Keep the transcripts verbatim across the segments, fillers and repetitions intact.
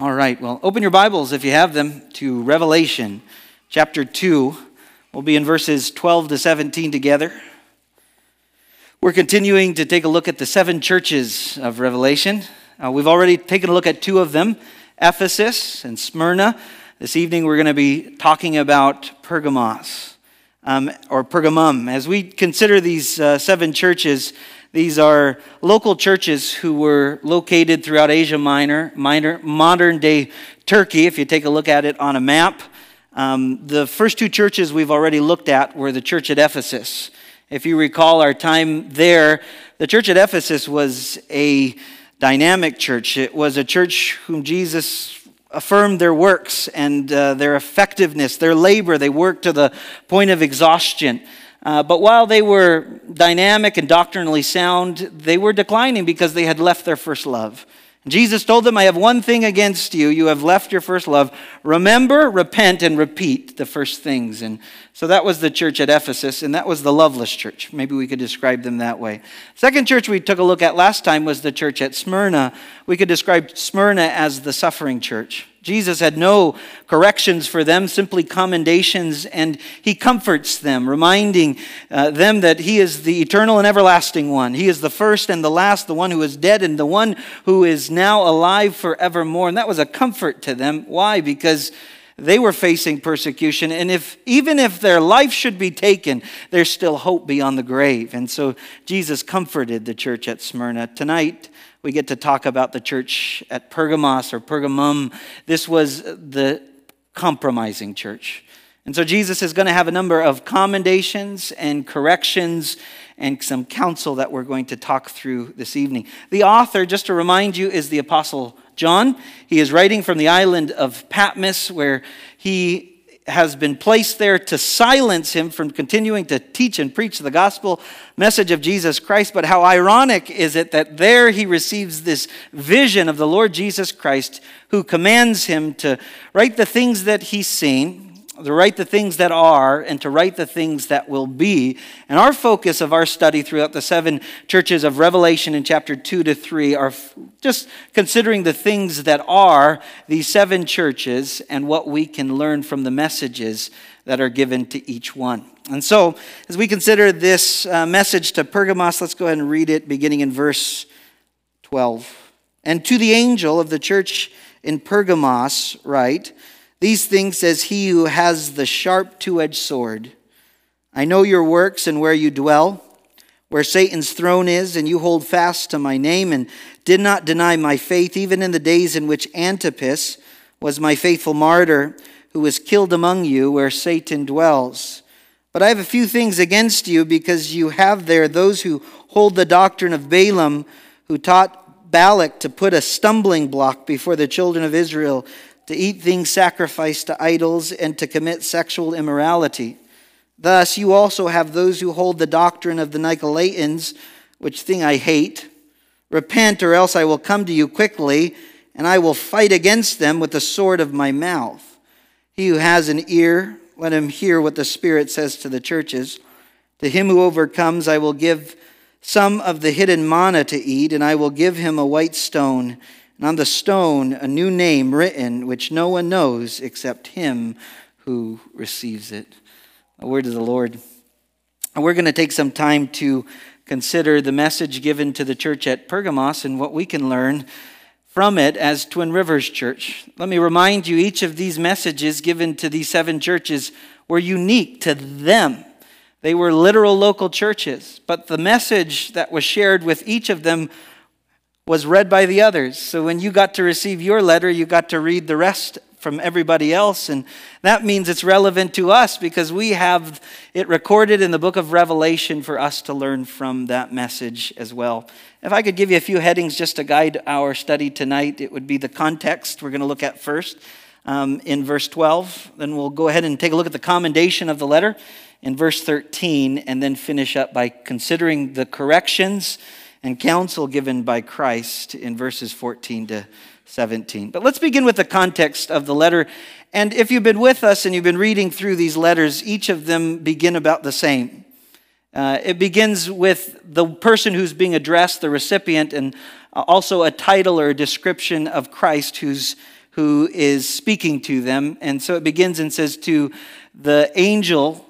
All right, well, open your Bibles, if you have them, to Revelation chapter two. We'll be in verses twelve to seventeen together. We're continuing to take a look at the seven churches of Revelation. Uh, we've already taken a look at two of them, Ephesus and Smyrna. This evening we're going to be talking about Pergamos, um, or Pergamum. As we consider these uh, seven churches, these are local churches who were located throughout Asia Minor, minor modern-day Turkey, if you take a look at it on a map. Um, the first two churches we've already looked at were the church at Ephesus. If you recall our time there, the church at Ephesus was a dynamic church. It was a church whom Jesus affirmed their works and uh, their effectiveness, their labor. They worked to the point of exhaustion. Uh, but while they were dynamic and doctrinally sound, they were declining because they had left their first love. Jesus told them, I have one thing against you. You have left your first love. Remember, repent, and repeat the first things. And so that was the church at Ephesus, and that was the loveless church. Maybe we could describe them that way. Second church we took a look at last time was the church at Smyrna. We could describe Smyrna as the suffering church. Jesus had no corrections for them, simply commendations, and he comforts them, reminding uh, them that he is the eternal and everlasting one. He is the first and the last, the one who is dead and the one who is now alive forevermore. And that was a comfort to them. Why? Because they were facing persecution, and if even if their life should be taken, there's still hope beyond the grave. And so Jesus comforted the church at Smyrna. Tonight, we get to talk about the church at Pergamos or Pergamum. This was the compromising church. And so Jesus is going to have a number of commendations and corrections and some counsel that we're going to talk through this evening. The author, just to remind you, is the Apostle John. He is writing from the island of Patmos, where he has been placed there to silence him from continuing to teach and preach the gospel message of Jesus Christ. But how ironic is it that there he receives this vision of the Lord Jesus Christ, who commands him to write the things that he's seen, to write the things that are, and to write the things that will be. And our focus of our study throughout the seven churches of Revelation in chapter two to three are just considering the things that are these seven churches and what we can learn from the messages that are given to each one. And so, as we consider this uh, message to Pergamos, let's go ahead and read it beginning in verse twelve. And to the angel of the church in Pergamos write, these things says he who has the sharp two-edged sword. I know your works and where you dwell, where Satan's throne is, and you hold fast to my name and did not deny my faith, even in the days in which Antipas was my faithful martyr, who was killed among you, where Satan dwells. But I have a few things against you, because you have there those who hold the doctrine of Balaam, who taught Balak to put a stumbling block before the children of Israel, to eat things sacrificed to idols, and to commit sexual immorality. Thus, you also have those who hold the doctrine of the Nicolaitans, which thing I hate. Repent, or else I will come to you quickly, and I will fight against them with the sword of my mouth. He who has an ear, let him hear what the Spirit says to the churches. To him who overcomes, I will give some of the hidden manna to eat, and I will give him a white stone, and on the stone, a new name written, which no one knows except him who receives it. The word of the Lord. And we're going to take some time to consider the message given to the church at Pergamos and what we can learn from it as Twin Rivers Church. Let me remind you, each of these messages given to these seven churches were unique to them. They were literal local churches, but the message that was shared with each of them was read by the others. So when you got to receive your letter, you got to read the rest from everybody else. And that means it's relevant to us because we have it recorded in the book of Revelation for us to learn from that message as well. If I could give you a few headings just to guide our study tonight, it would be the context we're going to look at first um, in verse twelve. Then we'll go ahead and take a look at the commendation of the letter in verse thirteen, and then finish up by considering the corrections and counsel given by Christ in verses fourteen to seventeen. But let's begin with the context of the letter. And if you've been with us and you've been reading through these letters, each of them begin about the same. Uh, it begins with the person who's being addressed, the recipient, and also a title or a description of Christ who's who is speaking to them. And so it begins and says, to the angel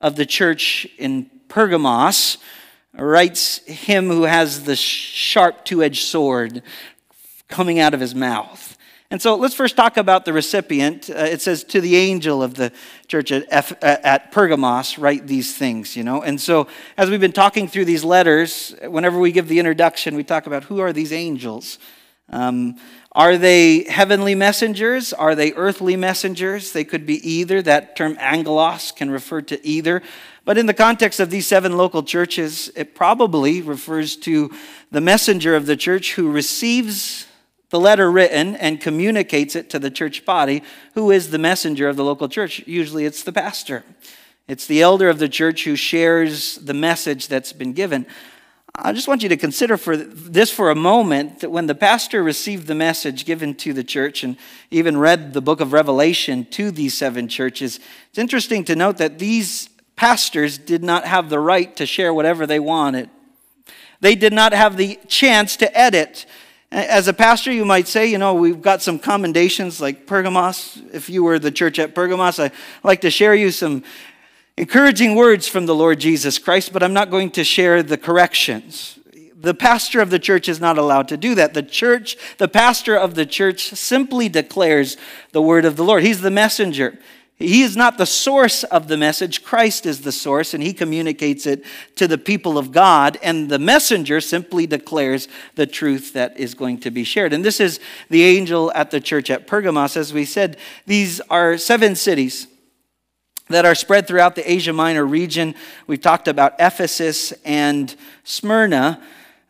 of the church in Pergamos, writes, him who has the sharp two-edged sword coming out of his mouth. And so let's first talk about the recipient. Uh, it says, to the angel of the church at, F, uh, at Pergamos, write these things, you know. And so as we've been talking through these letters, whenever we give the introduction, we talk about who are these angels. Um, are they heavenly messengers? Are they earthly messengers? They could be either. That term angelos can refer to either. But in the context of these seven local churches, it probably refers to the messenger of the church who receives the letter written and communicates it to the church body. Who is the messenger of the local church? Usually it's the pastor. It's the elder of the church who shares the message that's been given. I just want you to consider for this for a moment, that when the pastor received the message given to the church and even read the book of Revelation to these seven churches, it's interesting to note that these pastors did not have the right to share whatever they wanted. They did not have the chance to edit. As a pastor, you might say, you know, we've got some commendations like Pergamos. If you were the church at Pergamos, I'd like to share you some encouraging words from the Lord Jesus Christ, but I'm not going to share the corrections. The pastor of the church is not allowed to do that. The church, the pastor of the church simply declares the word of the Lord. He's the messenger. He is not the source of the message. Christ is the source, and he communicates it to the people of God. And the messenger simply declares the truth that is going to be shared. And this is the angel at the church at Pergamos. As we said, these are seven cities that are spread throughout the Asia Minor region. We've talked about Ephesus and Smyrna.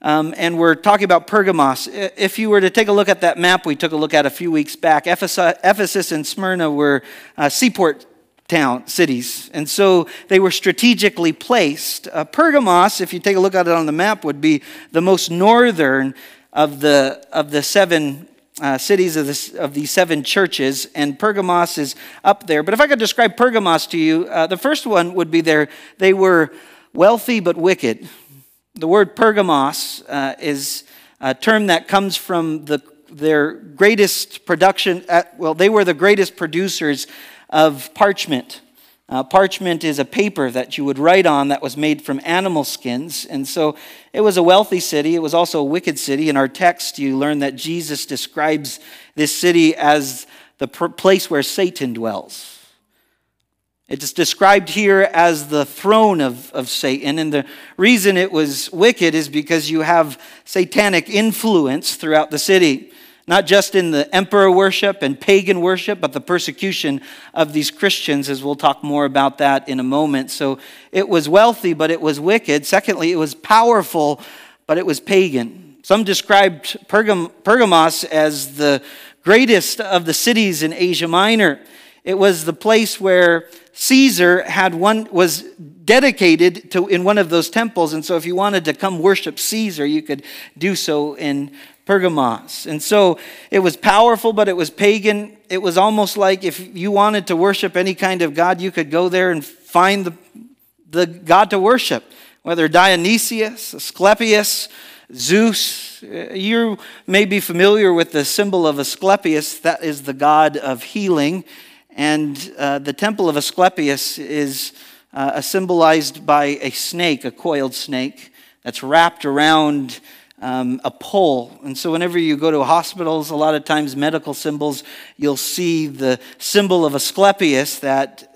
Um, and we're talking about Pergamos. If you were to take a look at that map we took a look at a few weeks back, Ephesus and Smyrna were uh, seaport town cities. And so they were strategically placed. Uh, Pergamos, if you take a look at it on the map, would be the most northern of the, of the seven Uh, cities of, this, of these seven churches, and Pergamos is up there. But if I could describe Pergamos to you, uh, the first one would be there. They were wealthy but wicked. The word Pergamos uh, is a term that comes from the, their greatest production. At, well, they were the greatest producers of parchment. Uh, parchment is a paper that you would write on that was made from animal skins. And so it was a wealthy city. It was also a wicked city. In our text, you learn that Jesus describes this city as the place where Satan dwells. It's described here as the throne of, of Satan. And the reason it was wicked is because you have satanic influence throughout the city. Not just in the emperor worship and pagan worship, but the persecution of these Christians, as we'll talk more about that in a moment. So it was wealthy, but it was wicked. Secondly, it was powerful, but it was pagan. Some described Pergam- Pergamos as the greatest of the cities in Asia Minor. It was the place where Caesar had one was dedicated to in one of those temples. And so if you wanted to come worship Caesar, you could do so in Pergamos. And so it was powerful, but it was pagan. It was almost like if you wanted to worship any kind of god, you could go there and find the, the god to worship, whether Dionysius, Asclepius, Zeus. You may be familiar with the symbol of Asclepius. That is the god of healing. And uh, the temple of Asclepius is uh, symbolized by a snake, a coiled snake, that's wrapped around Um, a pole. And so whenever you go to hospitals, a lot of times medical symbols, you'll see the symbol of Asclepius, that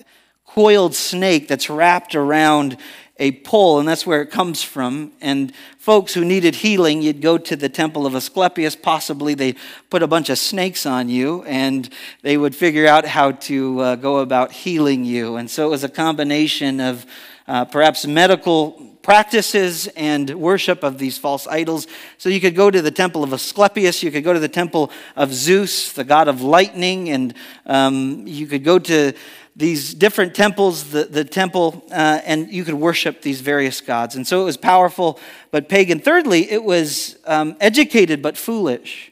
coiled snake that's wrapped around a pole, and that's where it comes from. And folks who needed healing, you'd go to the temple of Asclepius. Possibly they put a bunch of snakes on you, and they would figure out how to uh, go about healing you. And so it was a combination of uh, perhaps medical practices and worship of these false idols. So you could go to the temple of Asclepius, you could go to the temple of Zeus, the god of lightning, and um, you could go to these different temples, the, the temple, uh, and you could worship these various gods. And so it was powerful but pagan. Thirdly, it was um, educated but foolish.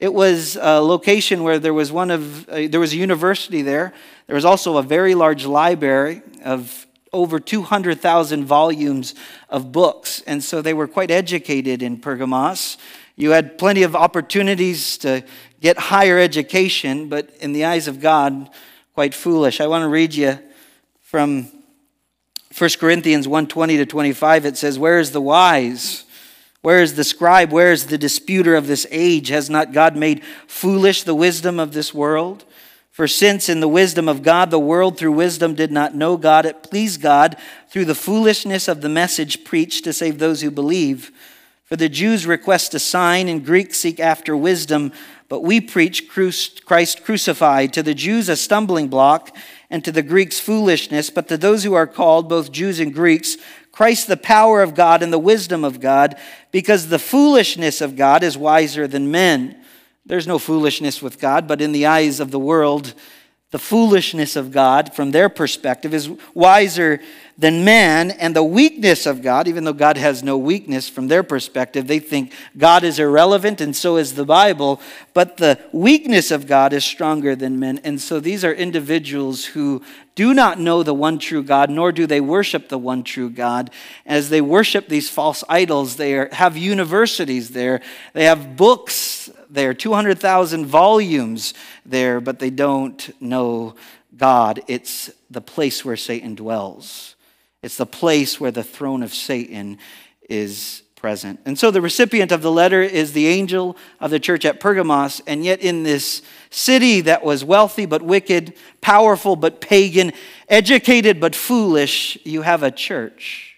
It was a location where there was one of uh, there was a university there. There was also a very large library of over two hundred thousand volumes of books. And so they were quite educated in Pergamos. You had plenty of opportunities to get higher education, but in the eyes of God, quite foolish. I want to read you from First Corinthians one twenty to twenty-five. It says, "Where is the wise? Where is the scribe? Where is the disputer of this age? Has not God made foolish the wisdom of this world? For since in the wisdom of God, the world through wisdom did not know God, it pleased God through the foolishness of the message preached to save those who believe. For the Jews request a sign and Greeks seek after wisdom, but we preach Christ crucified, to the Jews a stumbling block and to the Greeks foolishness, but to those who are called, both Jews and Greeks, Christ the power of God and the wisdom of God, because the foolishness of God is wiser than men." There's no foolishness with God, but in the eyes of the world, the foolishness of God, from their perspective, is wiser than man, and the weakness of God, even though God has no weakness from their perspective, they think God is irrelevant, and so is the Bible, but the weakness of God is stronger than men. And so these are individuals who do not know the one true God, nor do they worship the one true God. As they worship these false idols, they are, have universities there, they have books there, two hundred thousand volumes there, but they don't know God. It's the place where Satan dwells. It's the place where the throne of Satan is present. And so the recipient of the letter is the angel of the church at Pergamos, and yet in this city that was wealthy but wicked, powerful but pagan, educated but foolish, you have a church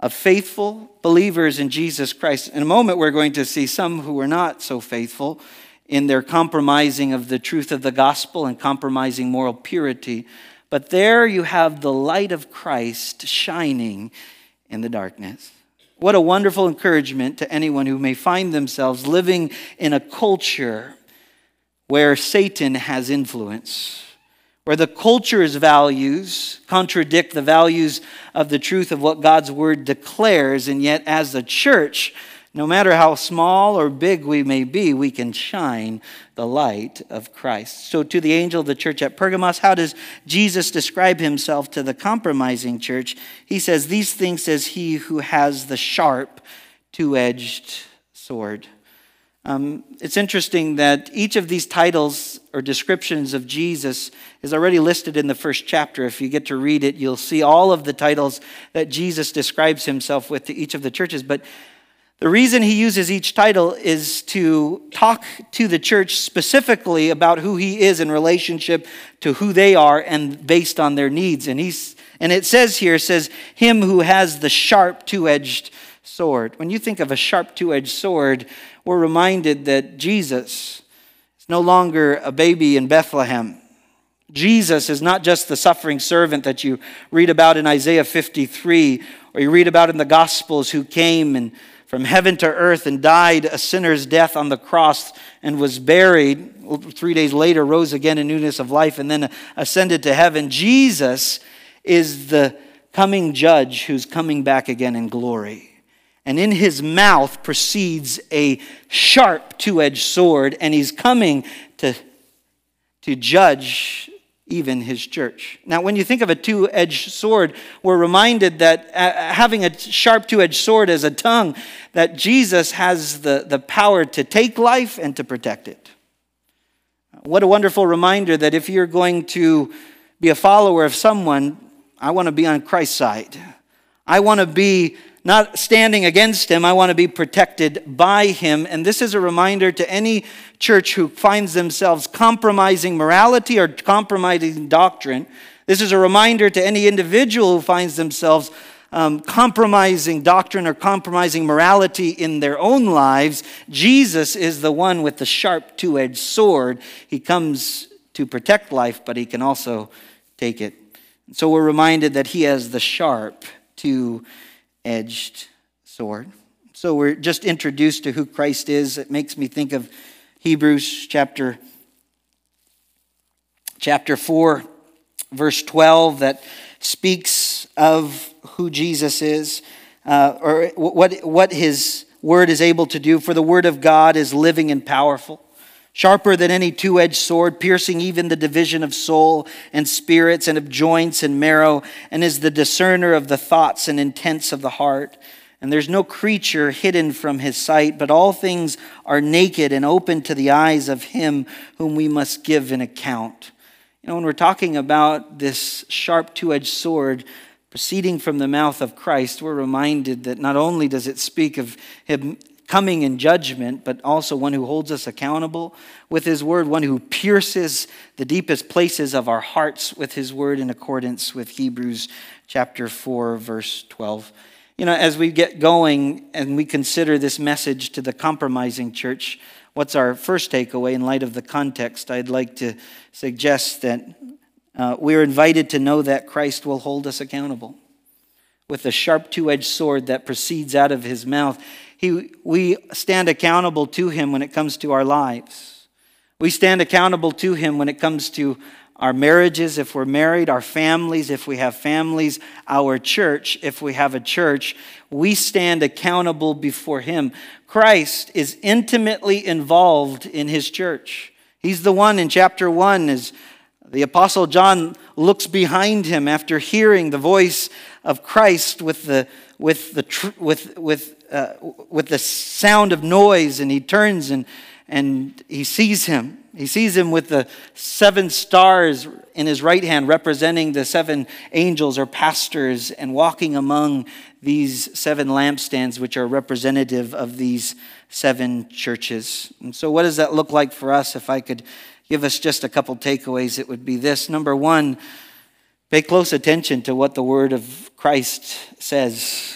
of faithful believers in Jesus Christ. In a moment, we're going to see some who were not so faithful in their compromising of the truth of the gospel and compromising moral purity. But there you have the light of Christ shining in the darkness. What a wonderful encouragement to anyone who may find themselves living in a culture where Satan has influence, where the culture's values contradict the values of the truth of what God's word declares, and yet as a church, no matter how small or big we may be, we can shine the light of Christ. So to the angel of the church at Pergamos, how does Jesus describe himself to the compromising church? He says, "These things says he who has the sharp, two-edged sword." Um, it's interesting that each of these titles or descriptions of Jesus is already listed in the first chapter. If you get to read it, you'll see all of the titles that Jesus describes himself with to each of the churches. But the reason he uses each title is to talk to the church specifically about who he is in relationship to who they are and based on their needs. And he's, and it says here, says, him who has the sharp two-edged sword. When you think of a sharp two-edged sword, we're reminded that Jesus is no longer a baby in Bethlehem. Jesus is not just the suffering servant that you read about in Isaiah fifty-three, or you read about in the Gospels, who came and from heaven to earth and died a sinner's death on the cross and was buried. Three days later, rose again in newness of life and then ascended to heaven. Jesus is the coming judge who's coming back again in glory. And in his mouth proceeds a sharp two-edged sword, and he's coming to, to judge even his church. Now, when you think of a two-edged sword, we're reminded that uh, having a sharp two-edged sword is a tongue, that Jesus has the, the power to take life and to protect it. What a wonderful reminder that if you're going to be a follower of someone, I want to be on Christ's side. I want to be not standing against him, I want to be protected by him. And this is a reminder to any church who finds themselves compromising morality or compromising doctrine. This is a reminder to any individual who finds themselves um, compromising doctrine or compromising morality in their own lives. Jesus is the one with the sharp two-edged sword. He comes to protect life, but he can also take it. So we're reminded that he has the sharp two-edged sword. Edged sword. So we're just introduced to who Christ is. It makes me think of Hebrews chapter chapter four, verse twelve, that speaks of who Jesus is, uh, or what what his word is able to do. For the word of God is living and powerful, sharper than any two-edged sword, piercing even the division of soul and spirits and of joints and marrow, and is the discerner of the thoughts and intents of the heart. and there's no creature hidden from his sight, but all things are naked and open to the eyes of him whom we must give an account. You know, when we're talking about this sharp two-edged sword proceeding from the mouth of Christ, we're reminded that not only does it speak of him coming in judgment, but also one who holds us accountable with his word, one who pierces the deepest places of our hearts with his word in accordance with Hebrews chapter four, verse twelve. You know, as we get going and we consider this message to the compromising church, what's our first takeaway in light of the context? I'd like to suggest that Uh, we are invited to know that Christ will hold us accountable. With the sharp two-edged sword that proceeds out of his mouth, he, we stand accountable to him when it comes to our lives. We stand accountable to him when it comes to our marriages, if we're married, our families, if we have families, our church, if we have a church. We stand accountable before him. Christ is intimately involved in his church. He's the one in chapter one is the Apostle John looks behind him after hearing the voice of Christ with the with the tr- with with uh, with the sound of noise, and he turns and and he sees him. He sees him with the seven stars in his right hand, representing the seven angels or pastors, and walking among these seven lampstands, which are representative of these seven churches. And so, what does that look like for us? If I could give us just a couple takeaways, it would be this. Number one, pay close attention to what the word of Christ says.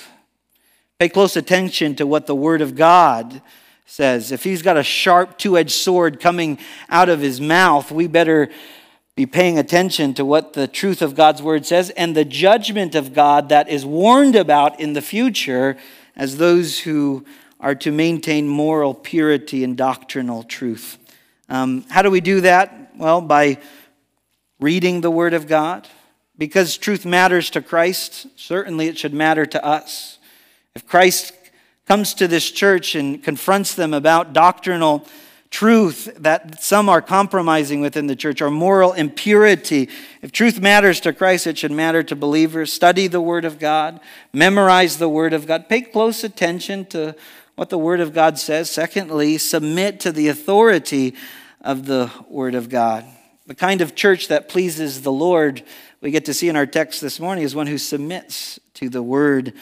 Pay close attention to what the word of God says. If he's got a sharp two-edged sword coming out of his mouth, we better be paying attention to what the truth of God's word says and the judgment of God that is warned about in the future as those who are to maintain moral purity and doctrinal truth. Um, how do we do that? Well, by reading the Word of God. Because truth matters to Christ, certainly it should matter to us. If Christ comes to this church and confronts them about doctrinal truth that some are compromising within the church, or moral impurity, if truth matters to Christ, it should matter to believers. Study the Word of God. Memorize the Word of God. Pay close attention to what the Word of God says. Secondly, submit to the authority of the Word of God. The kind of church that pleases the Lord, we get to see in our text this morning, is one who submits to the Word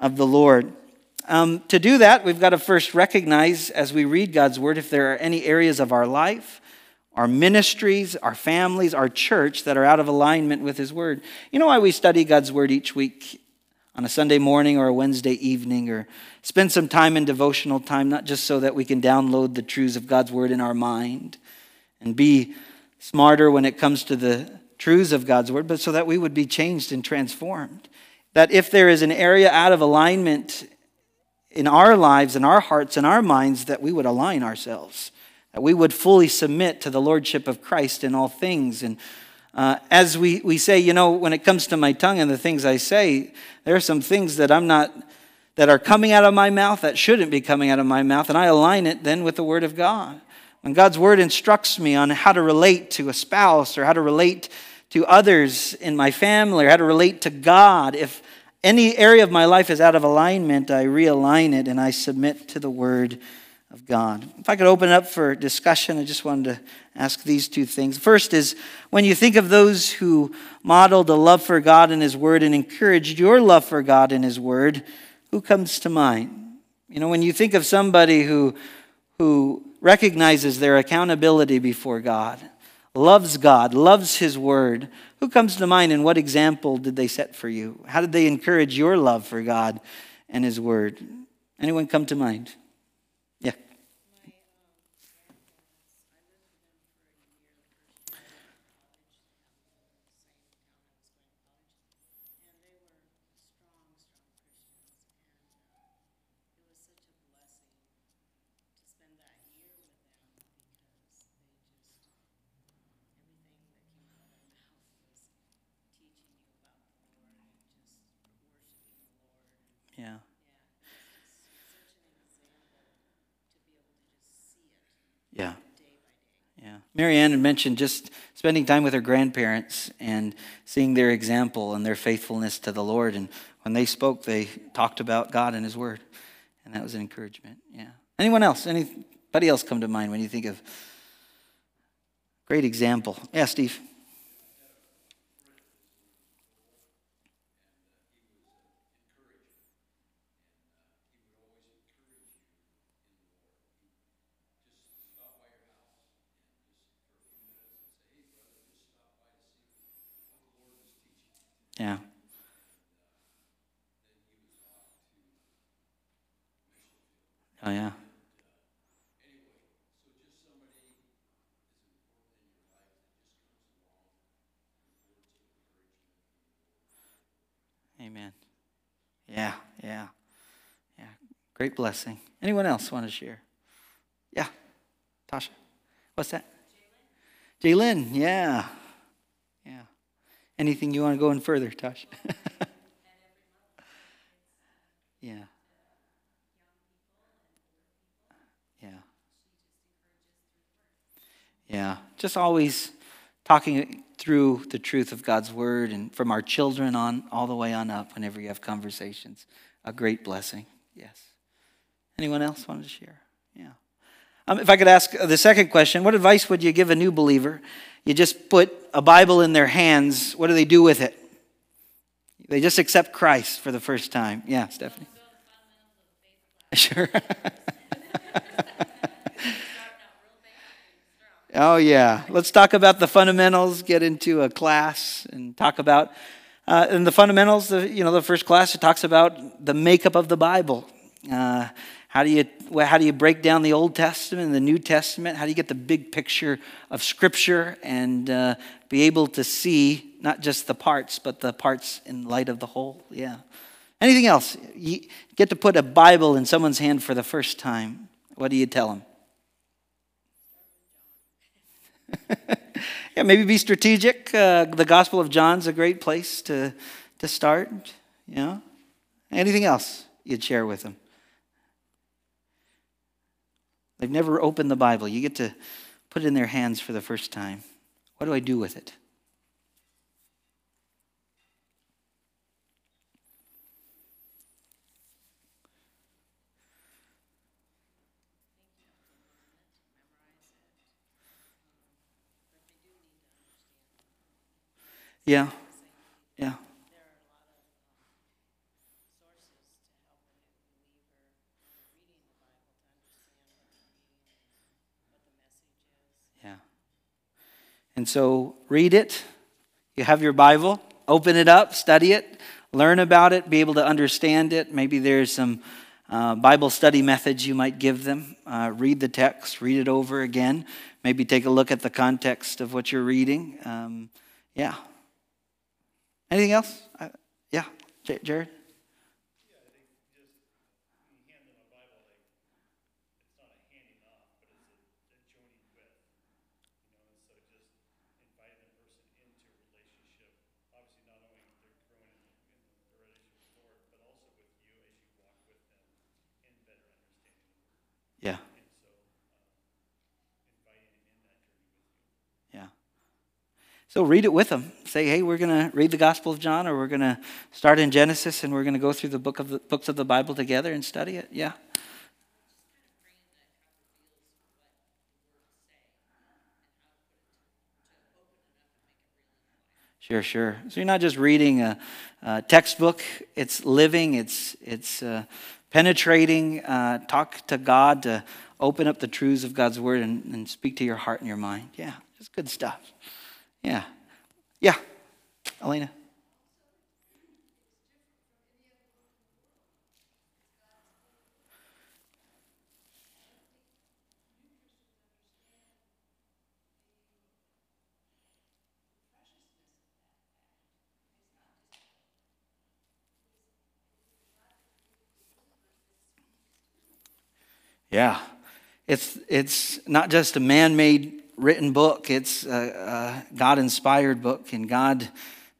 of the Lord. Um, to do that, we've got to first recognize, as we read God's Word, if there are any areas of our life, our ministries, our families, our church that are out of alignment with His Word. You know why we study God's Word each week on a Sunday morning or a Wednesday evening, or spend some time in devotional time, not just so that we can download the truths of God's Word in our mind and be smarter when it comes to the truths of God's Word, but so that we would be changed and transformed. That if there is an area out of alignment in our lives, in our hearts, in our minds, that we would align ourselves, that we would fully submit to the Lordship of Christ in all things. And Uh, as we, we say, you know, when it comes to my tongue and the things I say, there are some things that I'm not, that are coming out of my mouth that shouldn't be coming out of my mouth, and I align it then with the Word of God. When God's Word instructs me on how to relate to a spouse, or how to relate to others in my family, or how to relate to God, if any area of my life is out of alignment, I realign it and I submit to the Word of God. If I could open it up for discussion, I just wanted to ask these two things. First is, when you think of those who modeled a love for God and His Word and encouraged your love for God and His Word, who comes to mind? You know, when you think of somebody who, who recognizes their accountability before God, loves God, loves His Word, who comes to mind, and what example did they set for you? How did they encourage your love for God and His Word? Anyone come to mind? Yeah. Yeah. Yeah. Mary Ann had mentioned just spending time with her grandparents and seeing their example and their faithfulness to the Lord. And when they spoke, they talked about God and his word. And that was an encouragement, yeah. Anyone else? Anybody else come to mind when you think of great example? Yeah, Steve. Yeah. Oh, yeah. Amen. Yeah, yeah, yeah. Great blessing. Anyone else want to share? Yeah. Tasha. What's that? Jalen. Jalen, yeah. Yeah. Anything you want to go in further, Tosh? Yeah. Yeah. Yeah. Just always talking through the truth of God's word, and from our children on all the way on up whenever you have conversations. A great blessing. Yes. Anyone else wanted to share? Yeah. Um, if I could ask the second question, what advice would you give a new believer? You just put a Bible in their hands. What do they do with it? They just accept Christ for the first time. Yeah, Stephanie. Sure. Oh, yeah. Let's talk about the fundamentals, get into a class and talk about, uh, and the fundamentals, the, you know, the first class, it talks about the makeup of the Bible. Uh, How do you how do you break down the Old Testament and the New Testament? How do you get the big picture of Scripture and uh, be able to see not just the parts, but the parts in light of the whole? Yeah. Anything else? You get to put a Bible in someone's hand for the first time. What do you tell them? Yeah, maybe be strategic. Uh, the Gospel of John's a great place to to start. Yeah. Anything else you'd share with them? They've never opened the Bible. You get to put it in their hands for the first time. What do I do with it? Yeah. Yeah. And so read it. You have your Bible. Open it up. Study it. Learn about it. Be able to understand it. Maybe there's some uh, Bible study methods you might give them. Uh, read the text. Read it over again. Maybe take a look at the context of what you're reading. Um, yeah. Anything else? Uh, yeah. J- Jared? Yeah. Yeah. So read it with them. Say, hey, we're going to read the Gospel of John, or we're going to start in Genesis, and we're going to go through the book of the books of the Bible together and study it. Yeah. Sure, sure. So you're not just reading a, a textbook. It's living. It's it's. Uh, Penetrating, uh, talk to God to open up the truths of God's word and, and speak to your heart and your mind. Yeah, just good stuff. Yeah. Yeah. Elena. Yeah, it's it's not just a man-made written book. It's a, a God-inspired book, and God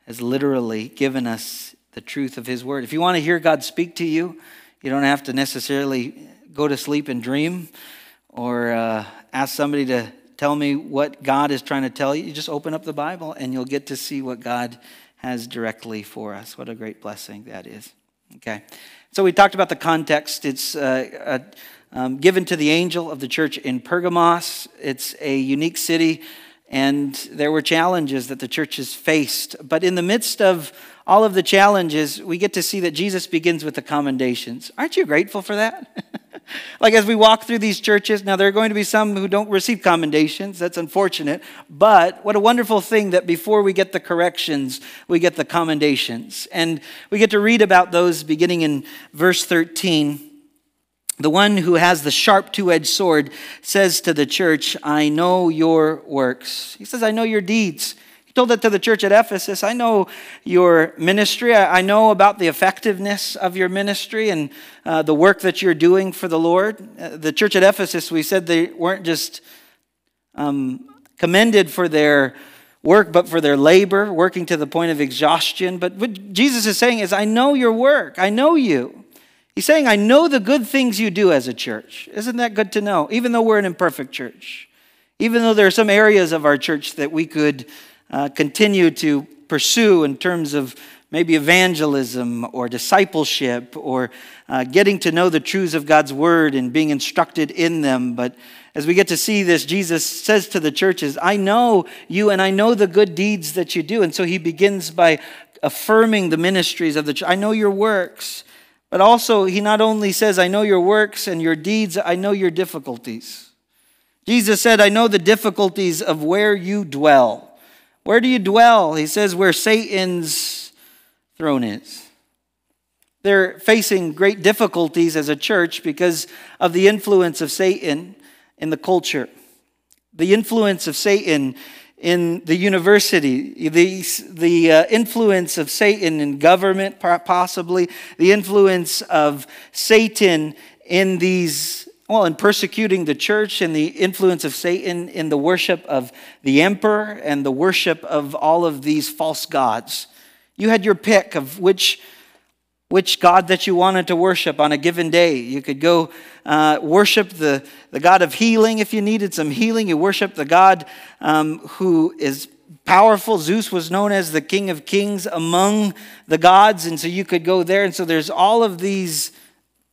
has literally given us the truth of his word. If you want to hear God speak to you, you don't have to necessarily go to sleep and dream or uh, ask somebody to tell me what God is trying to tell you. You just open up the Bible, and you'll get to see what God has directly for us. What a great blessing that is. Okay, so we talked about the context. It's uh, uh, um, given to the angel of the church in Pergamos. It's a unique city, and there were challenges that the church has faced. But in the midst of all of the challenges, we get to see that Jesus begins with the commendations. Aren't you grateful for that? Like as we walk through these churches, now there are going to be some who don't receive commendations. That's unfortunate. But what a wonderful thing that before we get the corrections, we get the commendations. And we get to read about those beginning in verse thirteen. The one who has the sharp two-edged sword says to the church, I know your works. He says, I know your deeds. He told that to the church at Ephesus. I know your ministry. I know about the effectiveness of your ministry and uh, the work that you're doing for the Lord. Uh, the church at Ephesus, we said they weren't just um, commended for their work, but for their labor, working to the point of exhaustion. But what Jesus is saying is, I know your work. I know you. He's saying, I know the good things you do as a church. Isn't that good to know? Even though we're an imperfect church. Even though there are some areas of our church that we could uh, continue to pursue in terms of maybe evangelism or discipleship or uh, getting to know the truths of God's word and being instructed in them. But as we get to see this, Jesus says to the churches, I know you and I know the good deeds that you do. And so he begins by affirming the ministries of the church. I know your works. But also, he not only says, I know your works and your deeds, I know your difficulties. Jesus said, I know the difficulties of where you dwell. Where do you dwell? He says, where Satan's throne is. They're facing great difficulties as a church because of the influence of Satan in the culture. The influence of Satan in the university, the, the uh, influence of Satan in government, possibly, the influence of Satan in these, well, in persecuting the church, and the influence of Satan in the worship of the emperor and the worship of all of these false gods. You had your pick of which which god that you wanted to worship on a given day. You could go uh, worship the, the God of healing if you needed some healing. You worship the God um, who is powerful. Zeus was known as the King of Kings among the gods, and so you could go there. And so there's all of these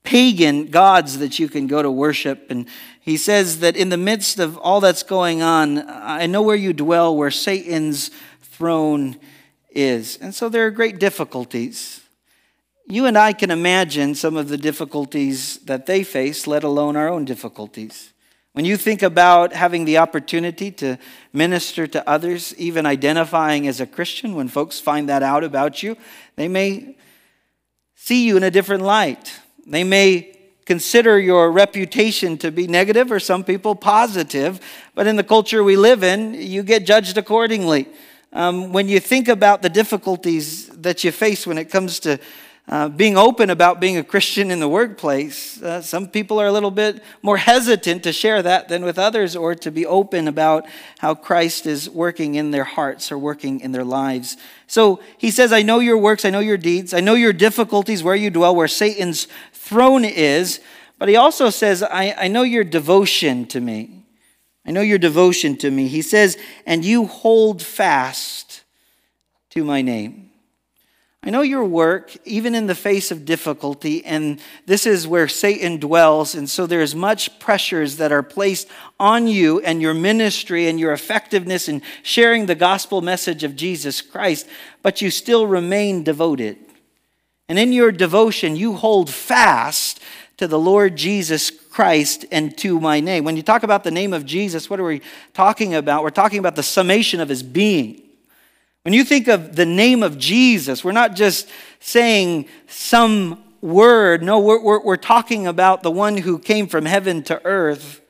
pagan gods that you can go to worship. And he says that in the midst of all that's going on, I know where you dwell, where Satan's throne is. And so there are great difficulties. You and I can imagine some of the difficulties that they face, let alone our own difficulties. When you think about having the opportunity to minister to others, even identifying as a Christian, when folks find that out about you, they may see you in a different light. They may consider your reputation to be negative, or some people positive, but in the culture we live in, you get judged accordingly. Um, when you think about the difficulties that you face when it comes to Uh, being open about being a Christian in the workplace, uh, some people are a little bit more hesitant to share that than with others, or to be open about how Christ is working in their hearts or working in their lives. So he says, I know your works, I know your deeds, I know your difficulties, where you dwell, where Satan's throne is. But he also says, I, I know your devotion to me. I know your devotion to me. He says, and you hold fast to my name. I know your work, even in the face of difficulty, and this is where Satan dwells, and so there's much pressures that are placed on you and your ministry and your effectiveness in sharing the gospel message of Jesus Christ, but you still remain devoted. And in your devotion, you hold fast to the Lord Jesus Christ and to my name. When you talk about the name of Jesus, what are we talking about? We're talking about the summation of his being. When you think of the name of Jesus, we're not just saying some word. No, we're, we're, we're talking about the one who came from heaven to earth,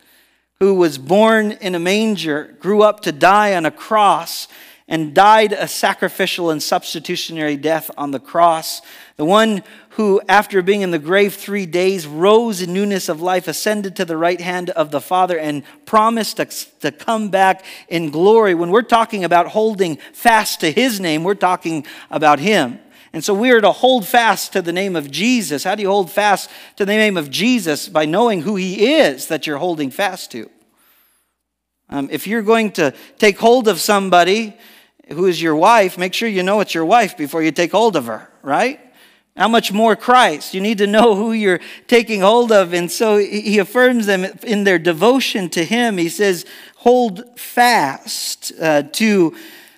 who was born in a manger, grew up to die on a cross, and died a sacrificial and substitutionary death on the cross. The one who, after being in the grave three days, rose in newness of life, ascended to the right hand of the Father, and promised to, to come back in glory. When we're talking about holding fast to his name, we're talking about him. And so we are to hold fast to the name of Jesus. How do you hold fast to the name of Jesus? By knowing who he is that you're holding fast to. Um, if you're going to take hold of somebody, who is your wife, make sure you know it's your wife before you take hold of her, right? How much more Christ? You need to know who you're taking hold of. And so he affirms them in their devotion to him. He says, hold fast uh, to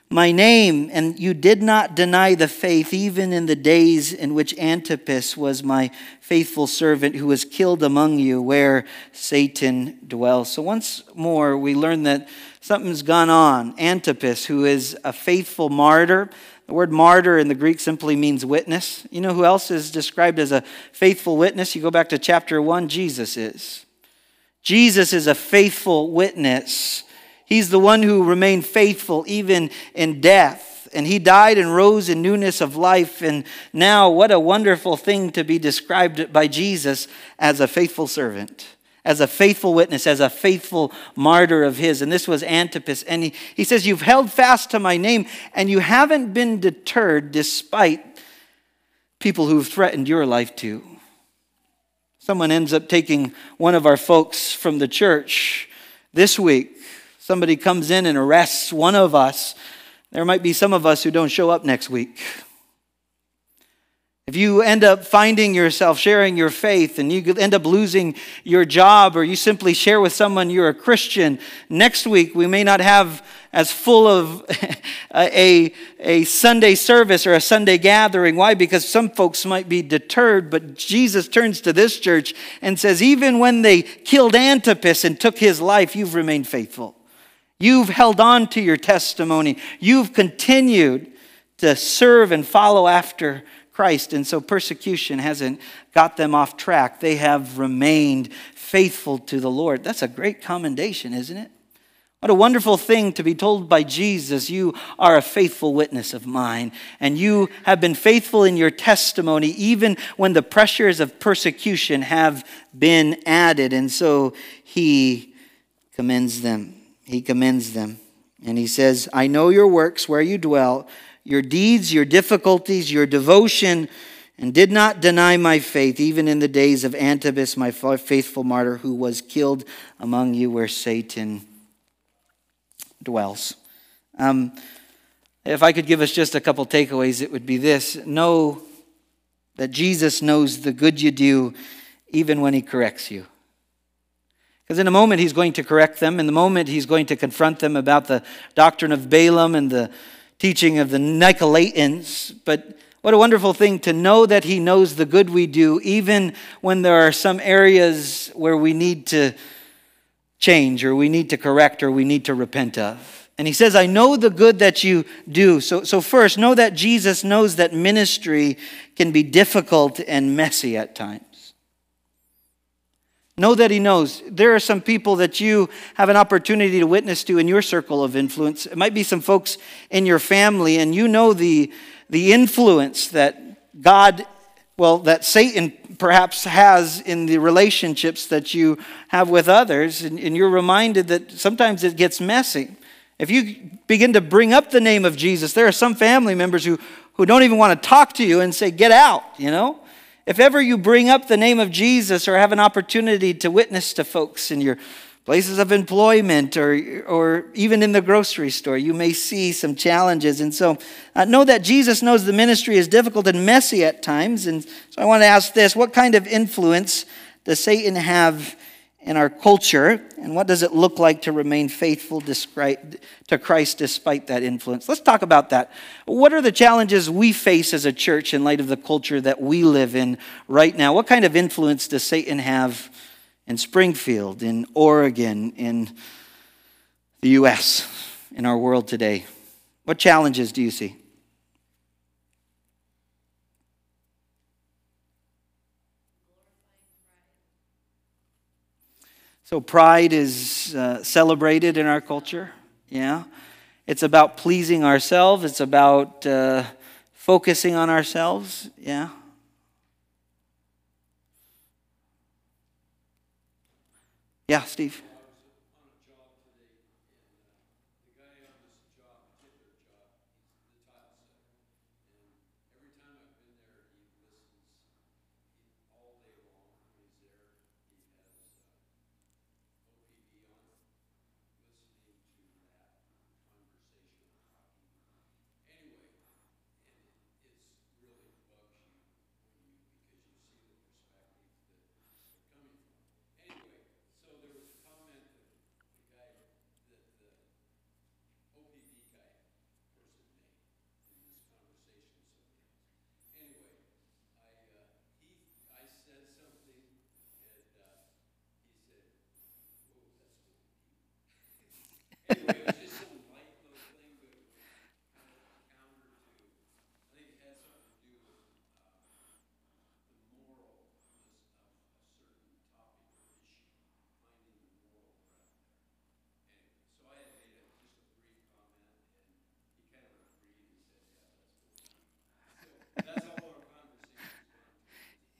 my name, and you did not deny the faith, even in the days in which Antipas was my faithful servant, who was killed among you where Satan dwells. So once more, we learn that something's gone on. Antipas, who is a faithful martyr. The word martyr in the Greek simply means witness. You know who else is described as a faithful witness? You go back to chapter one, Jesus is. Jesus is a faithful witness. He's the one who remained faithful even in death. And he died and rose in newness of life. And now what a wonderful thing to be described by Jesus as a faithful servant, as a faithful witness, as a faithful martyr of his. And this was Antipas. And he, he says, you've held fast to my name, and you haven't been deterred despite people who've threatened your life too. Someone ends up taking one of our folks from the church this week. Somebody comes in and arrests one of us. There might be some of us who don't show up next week. If you end up finding yourself sharing your faith and you end up losing your job, or you simply share with someone you're a Christian, next week we may not have as full of a, a Sunday service or a Sunday gathering. Why? Because some folks might be deterred, but Jesus turns to this church and says, even when they killed Antipas and took his life, you've remained faithful. You've held on to your testimony. You've continued to serve and follow after Christ. And so persecution hasn't got them off track. They have remained faithful to the Lord. That's a great commendation, isn't it? What a wonderful thing to be told by Jesus, you are a faithful witness of mine. And you have been faithful in your testimony, even when the pressures of persecution have been added. And so he commends them. He commends them. And he says, I know your works, where you dwell, your deeds, your difficulties, your devotion, and did not deny my faith, even in the days of Antipas, my faithful martyr, who was killed among you where Satan dwells. Um, if I could give us just a couple takeaways, it would be this. Know that Jesus knows the good you do, even when he corrects you. Because in a moment, he's going to correct them. In the moment, he's going to confront them about the doctrine of Balaam and the teaching of the Nicolaitans. But what a wonderful thing to know that he knows the good we do, even when there are some areas where we need to change, or we need to correct, or we need to repent of. And he says, I know the good that you do. So, so first, know that Jesus knows that ministry can be difficult and messy at times. Know that he knows. There are some people that you have an opportunity to witness to in your circle of influence. It might be some folks in your family, and you know the, the influence that God, well, that Satan perhaps has in the relationships that you have with others, and, and you're reminded that sometimes it gets messy. If you begin to bring up the name of Jesus, there are some family members who, who don't even want to talk to you and say, get out, you know? If ever you bring up the name of Jesus or have an opportunity to witness to folks in your places of employment or, or even in the grocery store, you may see some challenges. And so uh, know that Jesus knows the ministry is difficult and messy at times. And so I want to ask this, what kind of influence does Satan have in our culture? And what does it look like to remain faithful to Christ despite that influence? Let's talk about that. What are the challenges we face as a church in light of the culture that we live in right now? What kind of influence does Satan have in Springfield, in Oregon, in the U S, in our world today? What challenges do you see? So pride is uh, celebrated in our culture, yeah. It's about pleasing ourselves. It's about uh, focusing on ourselves, yeah. Yeah, Steve.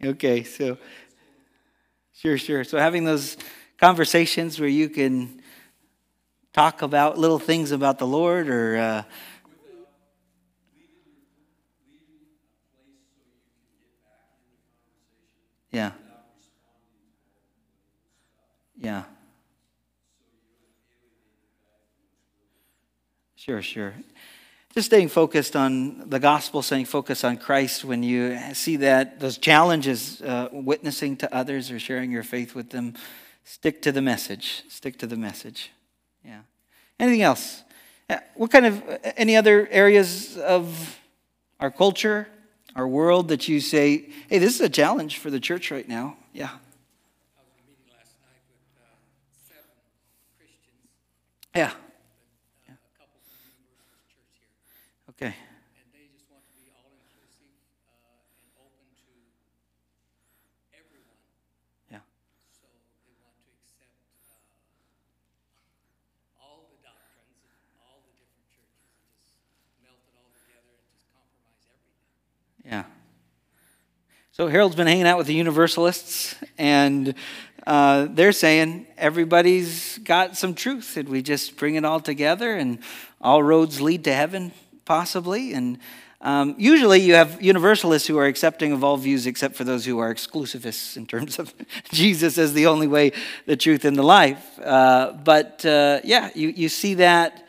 Okay, so sure, sure. So having those conversations where you can talk about little things about the Lord, or uh, yeah, yeah. Sure, sure. Just staying focused on the gospel, staying focused on Christ when you see that, those challenges, uh, witnessing to others or sharing your faith with them, stick to the message. Stick to the message. Yeah. Anything else? What kind of, any other areas of our culture, our world that you say, hey, this is a challenge for the church right now? Yeah. I was in a meeting last night with uh, seven Christians. Yeah. Okay. And they just want to be all inclusive uh, and open to everyone. Yeah. So they want to accept uh, all the doctrines of all the different churches and just melt it all together and just compromise everything. Yeah. So Harold's been hanging out with the Universalists, and uh, they're saying everybody's got some truth, and we just bring it all together, and all roads lead to heaven. Possibly, and um, usually you have universalists who are accepting of all views except for those who are exclusivists in terms of Jesus as the only way, the truth, and the life. Uh, but uh, yeah, you, you see that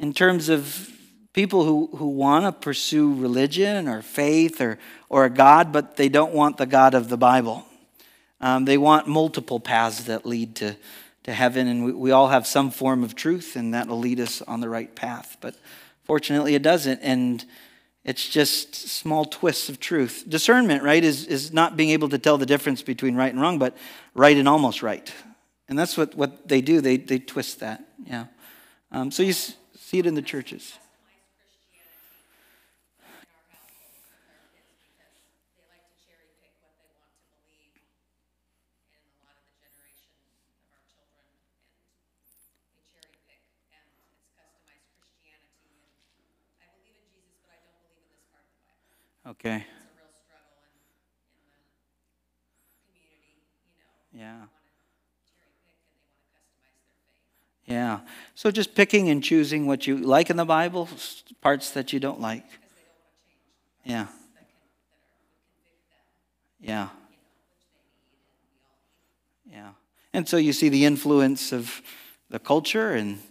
in terms of people who, who want to pursue religion or faith or, or a God, but they don't want the God of the Bible. Um, they want multiple paths that lead to, to heaven, and we, we all have some form of truth, and that will lead us on the right path. But fortunately, it doesn't, and it's just small twists of truth. Discernment, right, is, is not being able to tell the difference between right and wrong, but right and almost right. And that's what, what they do. They they twist that, yeah. Um, so you see it in the churches. Okay. It's a real struggle in, in the community, you know. Yeah. They want to cherry pick and they want to customize their faith. Yeah. So just picking and choosing what you like in the Bible, parts that you don't like. Because they don't want to change. Yeah. That can, that are, yeah. You know, which they need and we all need. Yeah. And so you see the influence of the culture and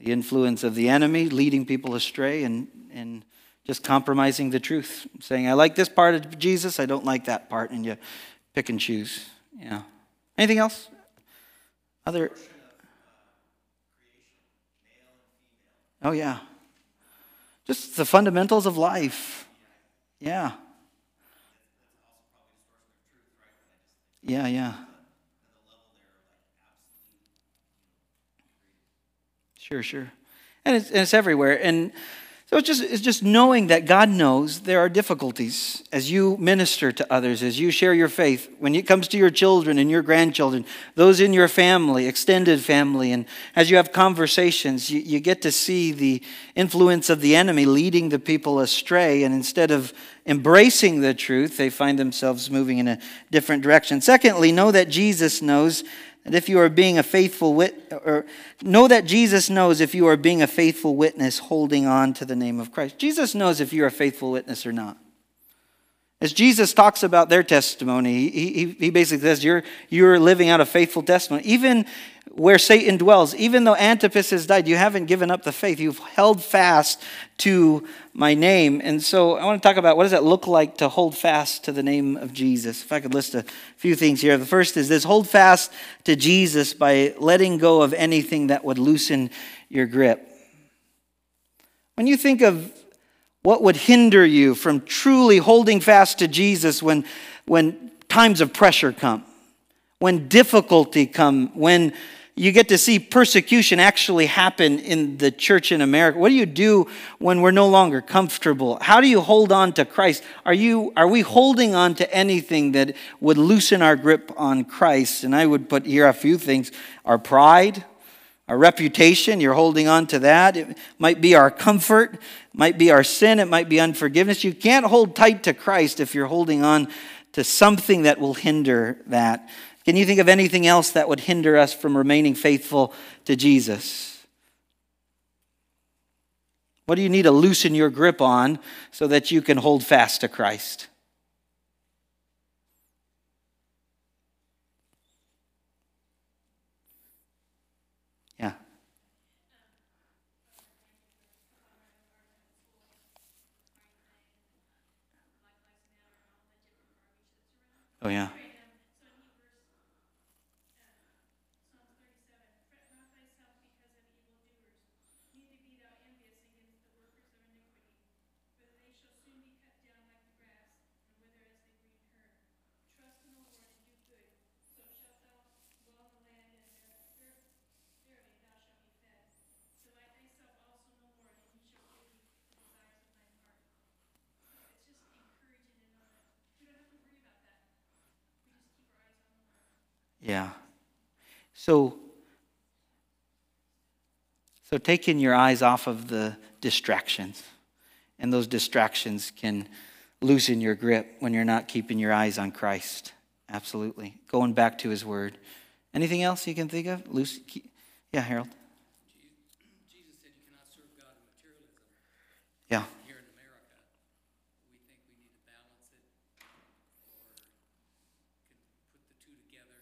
the influence of the enemy leading people astray and and. Just compromising the truth, saying, I like this part of Jesus, I don't like that part, and you pick and choose. Yeah. Anything else? Other? Oh, yeah. Just the fundamentals of life. Yeah. Yeah, yeah. Sure, sure. And it's, and it's everywhere. And so it's just, it's just knowing that God knows there are difficulties as you minister to others, as you share your faith. When it comes to your children and your grandchildren, those in your family, extended family, and as you have conversations, you, you get to see the influence of the enemy leading the people astray. And instead of embracing the truth, they find themselves moving in a different direction. Secondly, know that Jesus knows. And if you are being a faithful wit, or know that Jesus knows if you are being a faithful witness, holding on to the name of Christ. Jesus knows if you're a faithful witness or not. As Jesus talks about their testimony, he, he, he basically says you're, you're living out a faithful testimony. Even where Satan dwells, even though Antipas has died, you haven't given up the faith. You've held fast to my name. And so I want to talk about what does that look like to hold fast to the name of Jesus. If I could list a few things here. The first is this: hold fast to Jesus by letting go of anything that would loosen your grip. When you think of what would hinder you from truly holding fast to Jesus when, when times of pressure come, when difficulty come, when you get to see persecution actually happen in the church in America? What do you do when we're no longer comfortable? How do you hold on to Christ? Are you, are we holding on to anything that would loosen our grip on Christ? And I would put here a few things. Our pride, our reputation, you're holding on to that. It might be our comfort, it might be our sin, it might be unforgiveness. You can't hold tight to Christ if you're holding on to something that will hinder that. Can you think of anything else that would hinder us from remaining faithful to Jesus? What do you need to loosen your grip on so that you can hold fast to Christ? Yeah. Oh, yeah. Yeah. So, so taking your eyes off of the distractions, and those distractions can loosen your grip when you're not keeping your eyes on Christ. Absolutely. Going back to his word. Anything else you can think of? Loose, keep, yeah, Harold. Jesus said you cannot serve God in materialism. Yeah. Here in America, we think we need to balance it, or put the two together.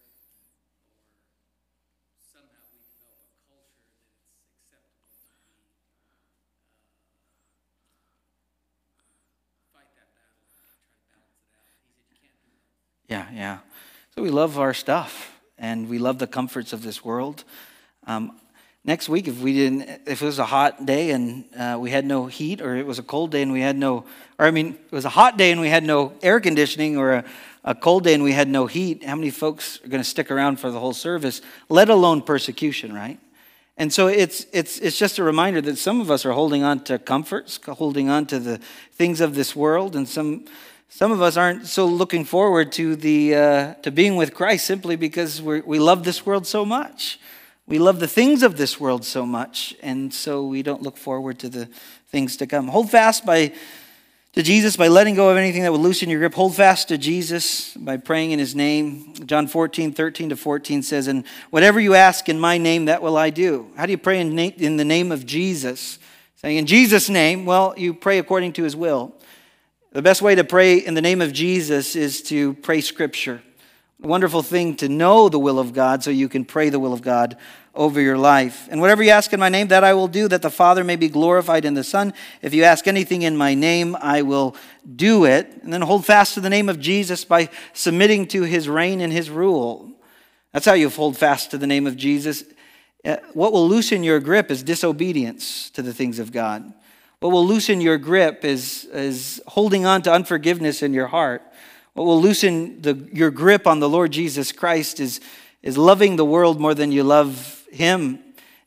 Somehow we develop a culture that it's acceptable to uh, fight that battle and try to balance it out. He said you can't do that. Yeah, yeah. So we love our stuff, and we love the comforts of this world. Um, next week, if we didn't, if it was a hot day and uh, we had no heat, or it was a cold day and we had no, or I mean, it was a hot day and we had no air conditioning, or a A cold day and we had no heat, how many folks are going to stick around for the whole service, let alone persecution, right? And so it's it's it's just a reminder that some of us are holding on to comforts, holding on to the things of this world, and some some of us aren't so looking forward to the uh, to being with Christ simply because we we love this world so much. We love the things of this world so much, and so we don't look forward to the things to come. Hold fast by To Jesus by letting go of anything that would loosen your grip. Hold fast to Jesus by praying in his name. John fourteen, thirteen to fourteen says, "And whatever you ask in my name, that will I do." How do you pray in, na- in the name of Jesus? Saying, in Jesus' name, well, you pray according to his will. The best way to pray in the name of Jesus is to pray Scripture. A wonderful thing to know the will of God so you can pray the will of God over your life. "And whatever you ask in my name, that I will do, that the Father may be glorified in the Son. If you ask anything in my name, I will do it." And then hold fast to the name of Jesus by submitting to his reign and his rule. That's how you hold fast to the name of Jesus. What will loosen your grip is disobedience to the things of God. What will loosen your grip is, is holding on to unforgiveness in your heart. What will loosen the, your grip on the Lord Jesus Christ is, is loving the world more than you love him,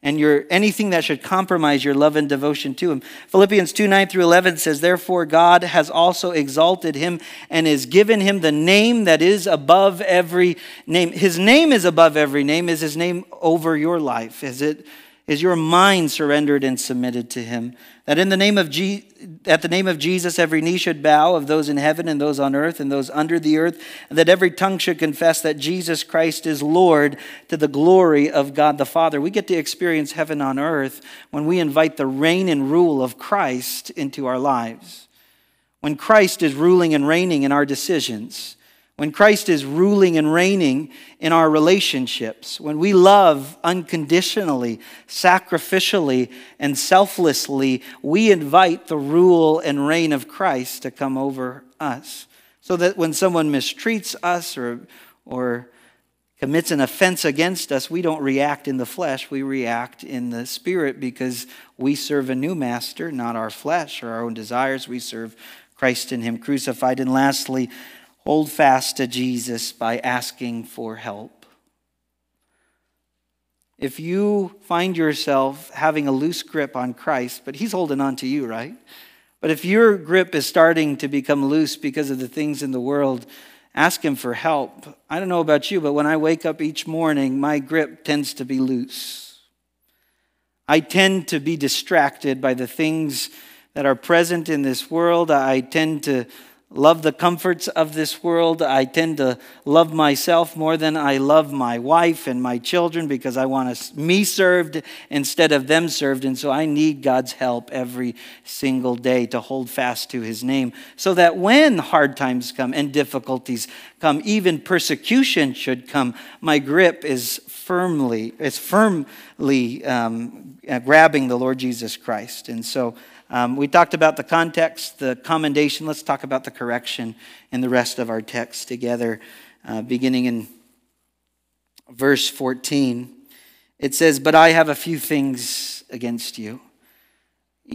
and your anything that should compromise your love and devotion to him. Philippians two, nine through eleven says, "Therefore God has also exalted him and has given him the name that is above every name." His name is above every name. Is his name over your life? Is it? Is your mind surrendered and submitted to him? That in the name of Je- at the name of Jesus, every knee should bow, of those in heaven and those on earth and those under the earth, and that every tongue should confess that Jesus Christ is Lord, to the glory of God the Father. We get to experience heaven on earth when we invite the reign and rule of Christ into our lives. When Christ is ruling and reigning in our decisions. When Christ is ruling and reigning in our relationships, when we love unconditionally, sacrificially, and selflessly, we invite the rule and reign of Christ to come over us. So that when someone mistreats us or, or commits an offense against us, we don't react in the flesh, we react in the Spirit, because we serve a new master, not our flesh or our own desires. We serve Christ in him crucified. And lastly, hold fast to Jesus by asking for help. If you find yourself having a loose grip on Christ, but he's holding on to you, right? But if your grip is starting to become loose because of the things in the world, ask him for help. I don't know about you, but when I wake up each morning, my grip tends to be loose. I tend to be distracted by the things that are present in this world. I tend to love the comforts of this world. I tend to love myself more than I love my wife and my children because I want me served instead of them served. And so I need God's help every single day to hold fast to his name so that when hard times come and difficulties come, even persecution should come, my grip is firmly, is firmly um, grabbing the Lord Jesus Christ. And so Um, we talked about the context, the commendation. Let's talk about the correction and the rest of our text together, uh, beginning in verse fourteen. It says, "But I have a few things against you."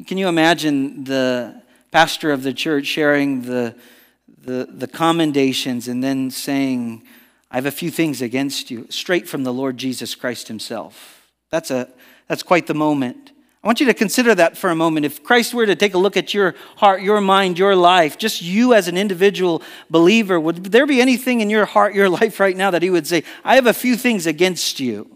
Can you imagine the pastor of the church sharing the, the, the commendations and then saying, "I have a few things against you," straight from the Lord Jesus Christ himself? That's a, that's quite the moment. I want you to consider that for a moment. If Christ were to take a look at your heart, your mind, your life, just you as an individual believer, would there be anything in your heart, your life right now that he would say, "I have a few things against you"?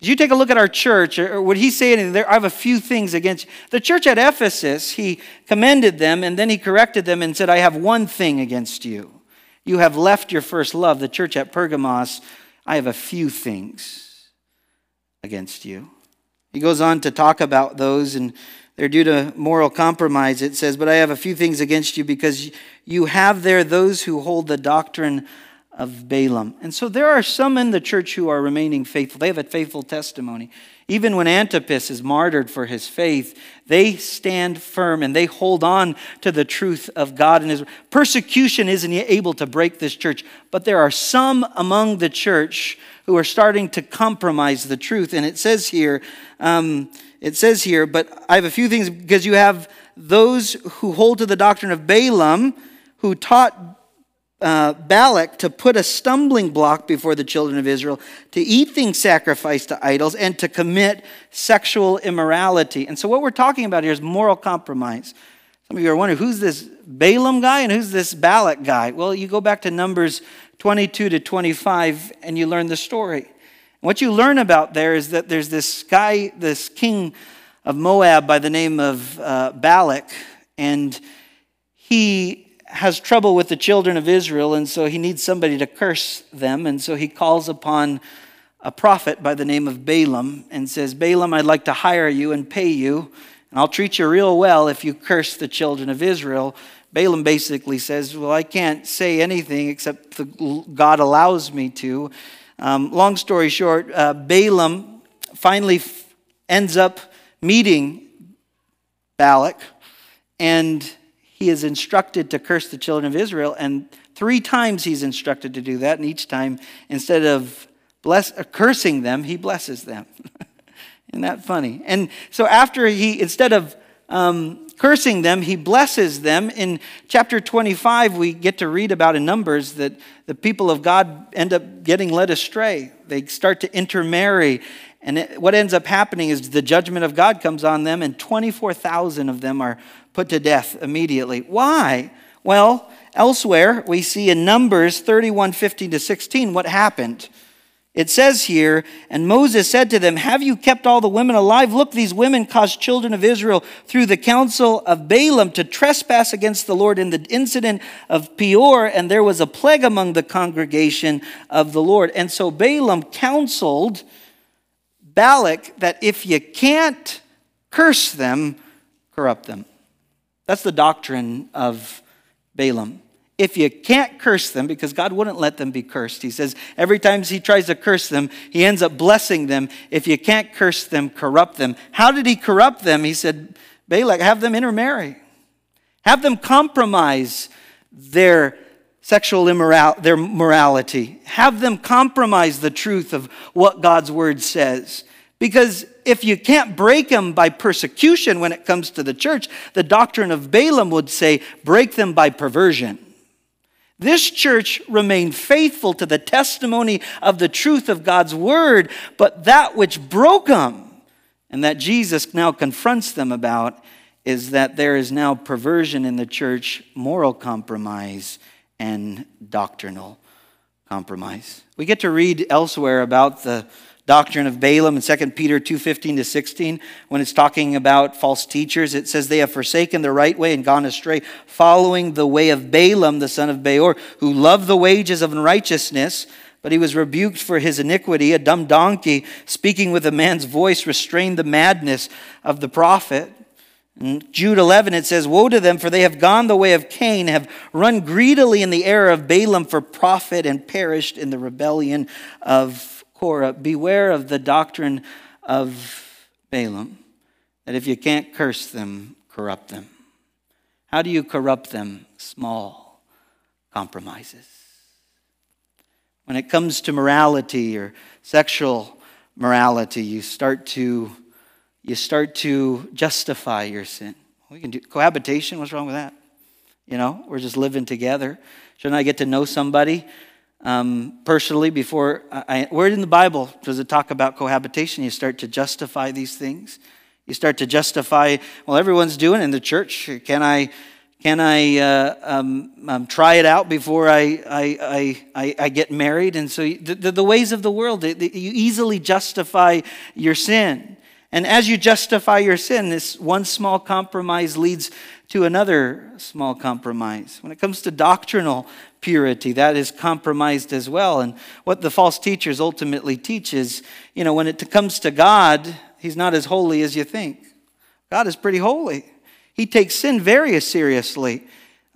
Did you take a look at our church, or would he say anything there? "I have a few things against you." The church at Ephesus, he commended them and then he corrected them and said, "I have one thing against you. You have left your first love." The church at Pergamos, "I have a few things against you." He goes on to talk about those, and they're due to moral compromise. It says, "But I have a few things against you because you have there those who hold the doctrine of Balaam." And so there are some in the church who are remaining faithful. They have a faithful testimony. Even when Antipas is martyred for his faith, they stand firm and they hold on to the truth of God and his persecution isn't able to break this church. But there are some among the church who are starting to compromise the truth. And it says here, um, it says here, "But I have a few things because you have those who hold to the doctrine of Balaam, who taught uh, Balak to put a stumbling block before the children of Israel, to eat things sacrificed to idols, and to commit sexual immorality." And so what we're talking about here is moral compromise. Some of you are wondering, who's this Balaam guy and who's this Balak guy? Well, you go back to Numbers twenty-two to twenty-five, and you learn the story. And what you learn about there is that there's this guy, this king of Moab by the name of uh, Balak, and he has trouble with the children of Israel, and so he needs somebody to curse them, and so he calls upon a prophet by the name of Balaam and says, "Balaam, I'd like to hire you and pay you, and I'll treat you real well if you curse the children of Israel." Balaam basically says, "Well, I can't say anything except the God allows me to." Um, long story short, uh, Balaam finally f- ends up meeting Balak, and he is instructed to curse the children of Israel. And three times he's instructed to do that, and each time, instead of bless- uh, cursing them, he blesses them. Isn't that funny? And so after he, instead of Um, cursing them, he blesses them. In chapter twenty-five, we get to read about in Numbers that the people of God end up getting led astray. They start to intermarry. And it, what ends up happening is the judgment of God comes on them, and twenty-four thousand of them are put to death immediately. Why? Well, elsewhere, we see in Numbers thirty-one, fifteen to sixteen, what happened. It says here, "And Moses said to them, 'Have you kept all the women alive? Look, these women caused children of Israel through the counsel of Balaam to trespass against the Lord in the incident of Peor, and there was a plague among the congregation of the Lord.'" And so Balaam counseled Balak that if you can't curse them, corrupt them. That's the doctrine of Balaam. If you can't curse them, because God wouldn't let them be cursed. He says every time he tries to curse them, he ends up blessing them. If you can't curse them, corrupt them. How did he corrupt them? He said, "Balak, have them intermarry. Have them compromise their sexual immorality, their morality. Have them compromise the truth of what God's word says." Because if you can't break them by persecution when it comes to the church, the doctrine of Balaam would say, break them by perversion. This church remained faithful to the testimony of the truth of God's word, but that which broke them, and that Jesus now confronts them about, is that there is now perversion in the church, moral compromise, and doctrinal compromise. We get to read elsewhere about the doctrine of Balaam in Second Peter two fifteen to sixteen, when it's talking about false teachers, it says they have forsaken the right way and gone astray, following the way of Balaam, the son of Peor, who loved the wages of unrighteousness, but he was rebuked for his iniquity. A dumb donkey, speaking with a man's voice, restrained the madness of the prophet. In Jude eleven, it says, woe to them, for they have gone the way of Cain, have run greedily in the error of Balaam for profit, and perished in the rebellion of Korah. Beware of the doctrine of Balaam, that if you can't curse them, corrupt them. How do you corrupt them? Small compromises. When it comes to morality or sexual morality, you start to You start to justify your sin. We can do cohabitation. What's wrong with that? You know, we're just living together. Shouldn't I get to know somebody um, personally before I? Where in the Bible does it talk about cohabitation? You start to justify these things. You start to justify. Well, everyone's doing it in the church. Can I? Can I uh, um, um, try it out before I I, I, I get married? And so the, the ways of the world, you easily justify your sin. And as you justify your sin, this one small compromise leads to another small compromise. When it comes to doctrinal purity, that is compromised as well. And what the false teachers ultimately teach is, you know, when it comes to God, he's not as holy as you think. God is pretty holy. He takes sin very seriously.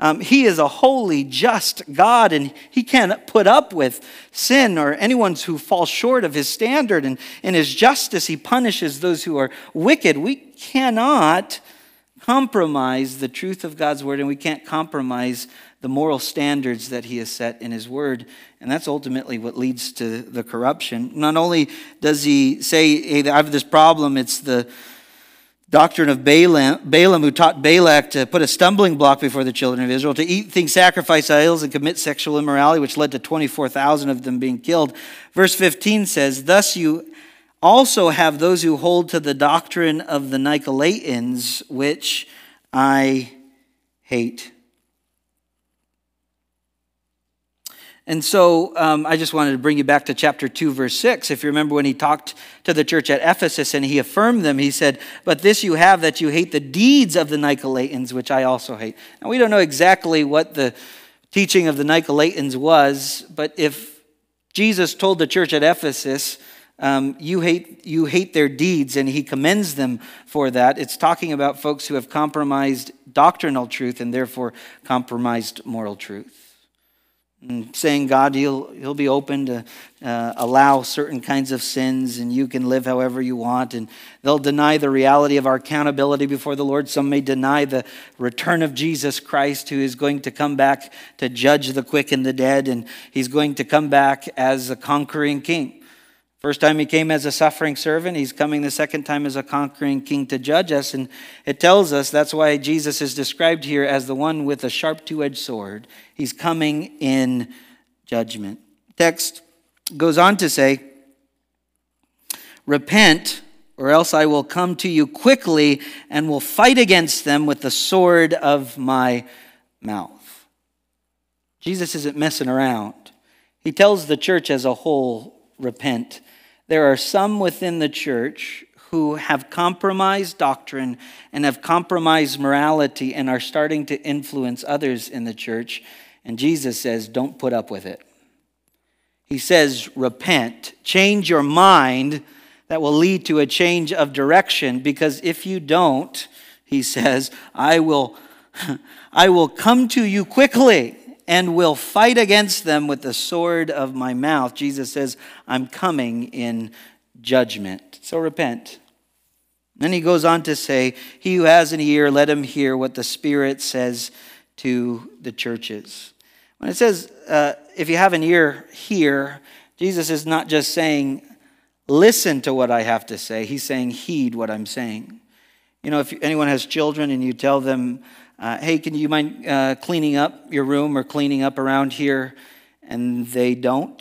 Um, he is a holy, just God, and he can't put up with sin or anyone who falls short of his standard. And in his justice, he punishes those who are wicked. We cannot compromise the truth of God's word, and we can't compromise the moral standards that he has set in his word. And that's ultimately what leads to the corruption. Not only does he say, hey, I have this problem, it's the doctrine of Balaam, Balaam, who taught Balak to put a stumbling block before the children of Israel, to eat things sacrificed to idols and commit sexual immorality, which led to twenty-four thousand of them being killed. Verse fifteen says, thus you also have those who hold to the doctrine of the Nicolaitans, which I hate. And so um, I just wanted to bring you back to chapter two, verse six. If you remember when he talked to the church at Ephesus and he affirmed them, he said, but this you have, that you hate the deeds of the Nicolaitans, which I also hate. Now, we don't know exactly what the teaching of the Nicolaitans was, but if Jesus told the church at Ephesus, um, you hate, you hate their deeds, and he commends them for that, it's talking about folks who have compromised doctrinal truth and therefore compromised moral truth. And saying, God, he'll, he'll be open to uh, allow certain kinds of sins, and you can live however you want. And they'll deny the reality of our accountability before the Lord. Some may deny the return of Jesus Christ, who is going to come back to judge the quick and the dead. And he's going to come back as a conquering king. First time he came as a suffering servant. He's coming the second time as a conquering king to judge us. And it tells us that's why Jesus is described here as the one with a sharp two-edged sword. He's coming in judgment. Text goes on to say, repent, or else I will come to you quickly and will fight against them with the sword of my mouth. Jesus isn't messing around. He tells the church as a whole, repent. There are some within the church who have compromised doctrine and have compromised morality and are starting to influence others in the church. And Jesus says, don't put up with it. He says, repent. Change your mind. That will lead to a change of direction. Because if you don't, he says, I will, I will come to you quickly and will fight against them with the sword of my mouth. Jesus says, I'm coming in judgment. So repent. Then he goes on to say, he who has an ear, let him hear what the Spirit says to the churches. When it says, uh, if you have an ear, hear, Jesus is not just saying, listen to what I have to say. He's saying, heed what I'm saying. You know, if anyone has children and you tell them, Uh, hey, can you mind uh, cleaning up your room or cleaning up around here? And they don't.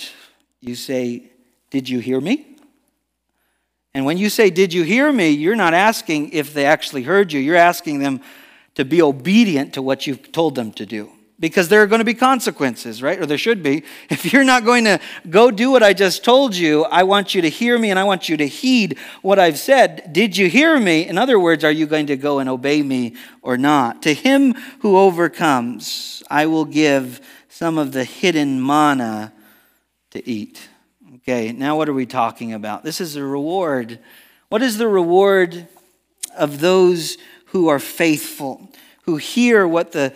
You say, did you hear me? And when you say, did you hear me, you're not asking if they actually heard you. You're asking them to be obedient to what you've told them to do. because there are going to be consequences, right? Or there should be. If you're not going to go do what I just told you, I want you to hear me and I want you to heed what I've said. Did you hear me? In other words, are you going to go and obey me or not? To him who overcomes, I will give some of the hidden manna to eat. Okay, now what are we talking about? This is a reward. What is the reward of those who are faithful, who hear what the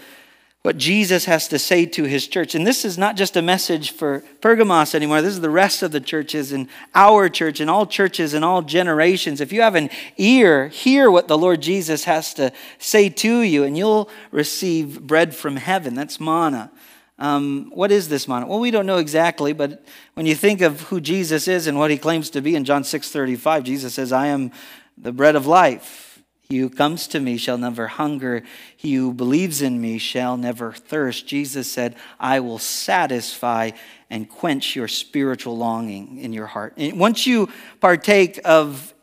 what Jesus has to say to his church? And this is not just a message for Pergamos anymore. This is the rest of the churches and our church and all churches and all generations. If you have an ear, hear what the Lord Jesus has to say to you, and you'll receive bread from heaven. That's manna. Um, what is this manna? Well, we don't know exactly, but when you think of who Jesus is and what he claims to be in John six thirty-five, Jesus says, I am the bread of life. He who comes to me shall never hunger. He who believes in me shall never thirst. Jesus said, I will satisfy and quench your spiritual longing in your heart. And once you partake of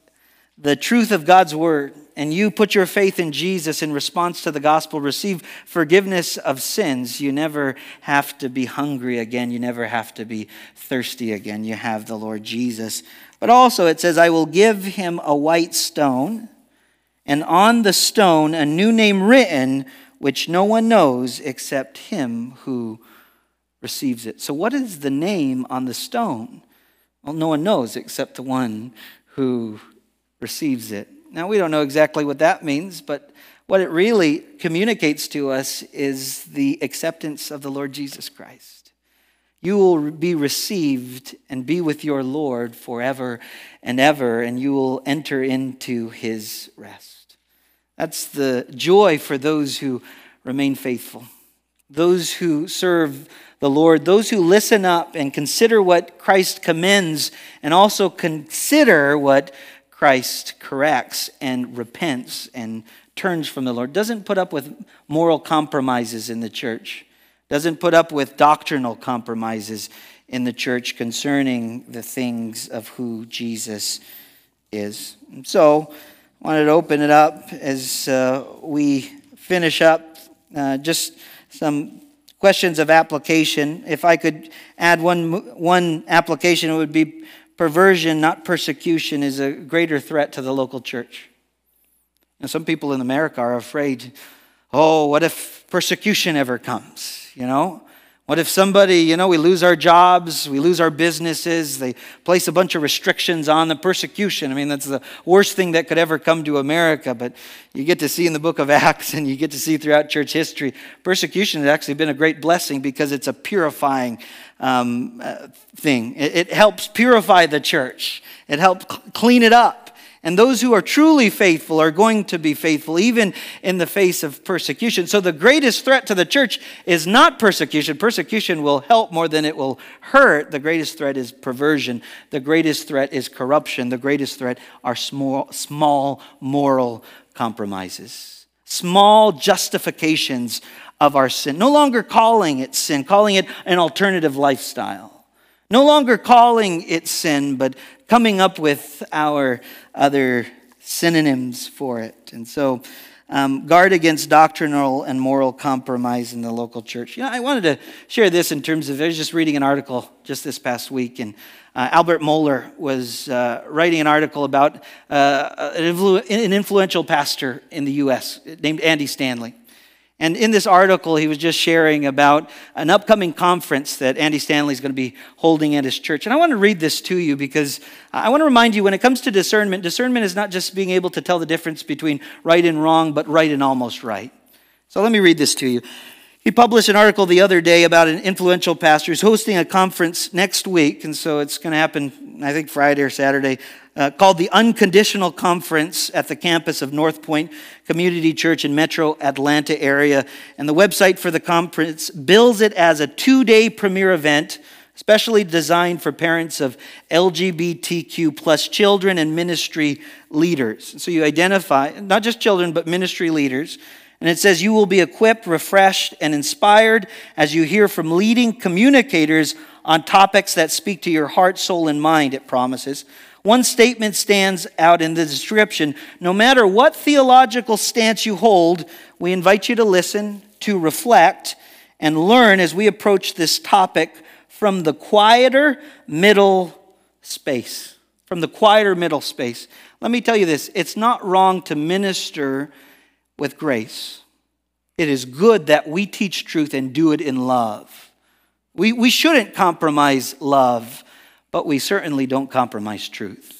the truth of God's word and you put your faith in Jesus in response to the gospel, receive forgiveness of sins, you never have to be hungry again. You never have to be thirsty again. You have the Lord Jesus. But also it says, I will give him a white stone, and on the stone a new name written, which no one knows except him who receives it. So what is the name on the stone? Well, no one knows except the one who receives it. Now, we don't know exactly what that means, but what it really communicates to us is the acceptance of the Lord Jesus Christ. You will be received and be with your Lord forever and ever, and you will enter into his rest. That's the joy for those who remain faithful, those who serve the Lord, those who listen up and consider what Christ commends and also consider what Christ corrects and repents and turns from the Lord. Doesn't put up with moral compromises in the church. Doesn't put up with doctrinal compromises in the church concerning the things of who Jesus is. And so, I wanted to open it up as uh, we finish up. Uh, just some questions of application. If I could add one one application, it would be perversion, not persecution, is a greater threat to the local church. And some people in America are afraid, oh, what if persecution ever comes, you know? What if somebody, you know, we lose our jobs, we lose our businesses, they place a bunch of restrictions on the persecution. I mean, that's the worst thing that could ever come to America. But you get to see in the book of Acts and you get to see throughout church history, persecution has actually been a great blessing because it's a purifying um, uh, thing. It, it helps purify the church. It helps clean it up. And those who are truly faithful are going to be faithful even in the face of persecution. So the greatest threat to the church is not persecution. Persecution will help more than it will hurt. The greatest threat is perversion. The greatest threat is corruption. The greatest threat are small, small moral compromises, small justifications of our sin. No longer calling it sin, calling it an alternative lifestyle. No longer calling it sin, but coming up with our other synonyms for it. And so um, guard against doctrinal and moral compromise in the local church. You know, I wanted to share this in terms of, I was just reading an article just this past week, and uh, Albert Mohler was uh, writing an article about uh, an, influ- an influential pastor in the U S named Andy Stanley. And in this article, he was just sharing about an upcoming conference that Andy Stanley is going to be holding at his church. And I want to read this to you because I want to remind you, when it comes to discernment, discernment is not just being able to tell the difference between right and wrong, but right and almost right. So let me read this to you. He published an article the other day about an influential pastor who's hosting a conference next week. And so it's going to happen, I think, Friday or Saturday. Uh, called the Unconditional Conference at the campus of North Point Community Church in Metro Atlanta area. And the website for the conference bills it as a two-day premier event, specially designed for parents of L G B T Q plus children and ministry leaders. So you identify, not just children, but ministry leaders. And it says, you will be equipped, refreshed, and inspired as you hear from leading communicators on topics that speak to your heart, soul, and mind, it promises. One statement stands out in the description. No matter what theological stance you hold, we invite you to listen, to reflect, and learn as we approach this topic from the quieter middle space. From the quieter middle space. Let me tell you this. It's not wrong to minister with grace. It is good that we teach truth and do it in love. We, we shouldn't compromise love, but we certainly don't compromise truth.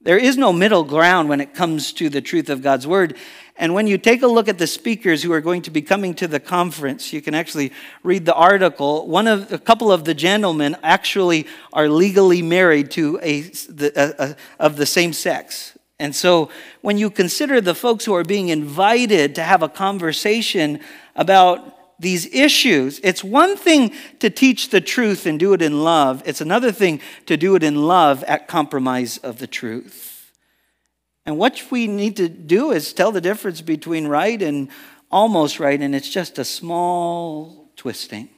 There is no middle ground when it comes to the truth of God's word. And when you take a look at the speakers who are going to be coming to the conference, you can actually read the article. One of a couple of the gentlemen actually are legally married to a, the, a, a of the same sex. And so when you consider the folks who are being invited to have a conversation about these issues, it's one thing to teach the truth and do it in love. It's another thing to do it in love at compromise of the truth. And what we need to do is tell the difference between right and almost right, and it's just a small twisting.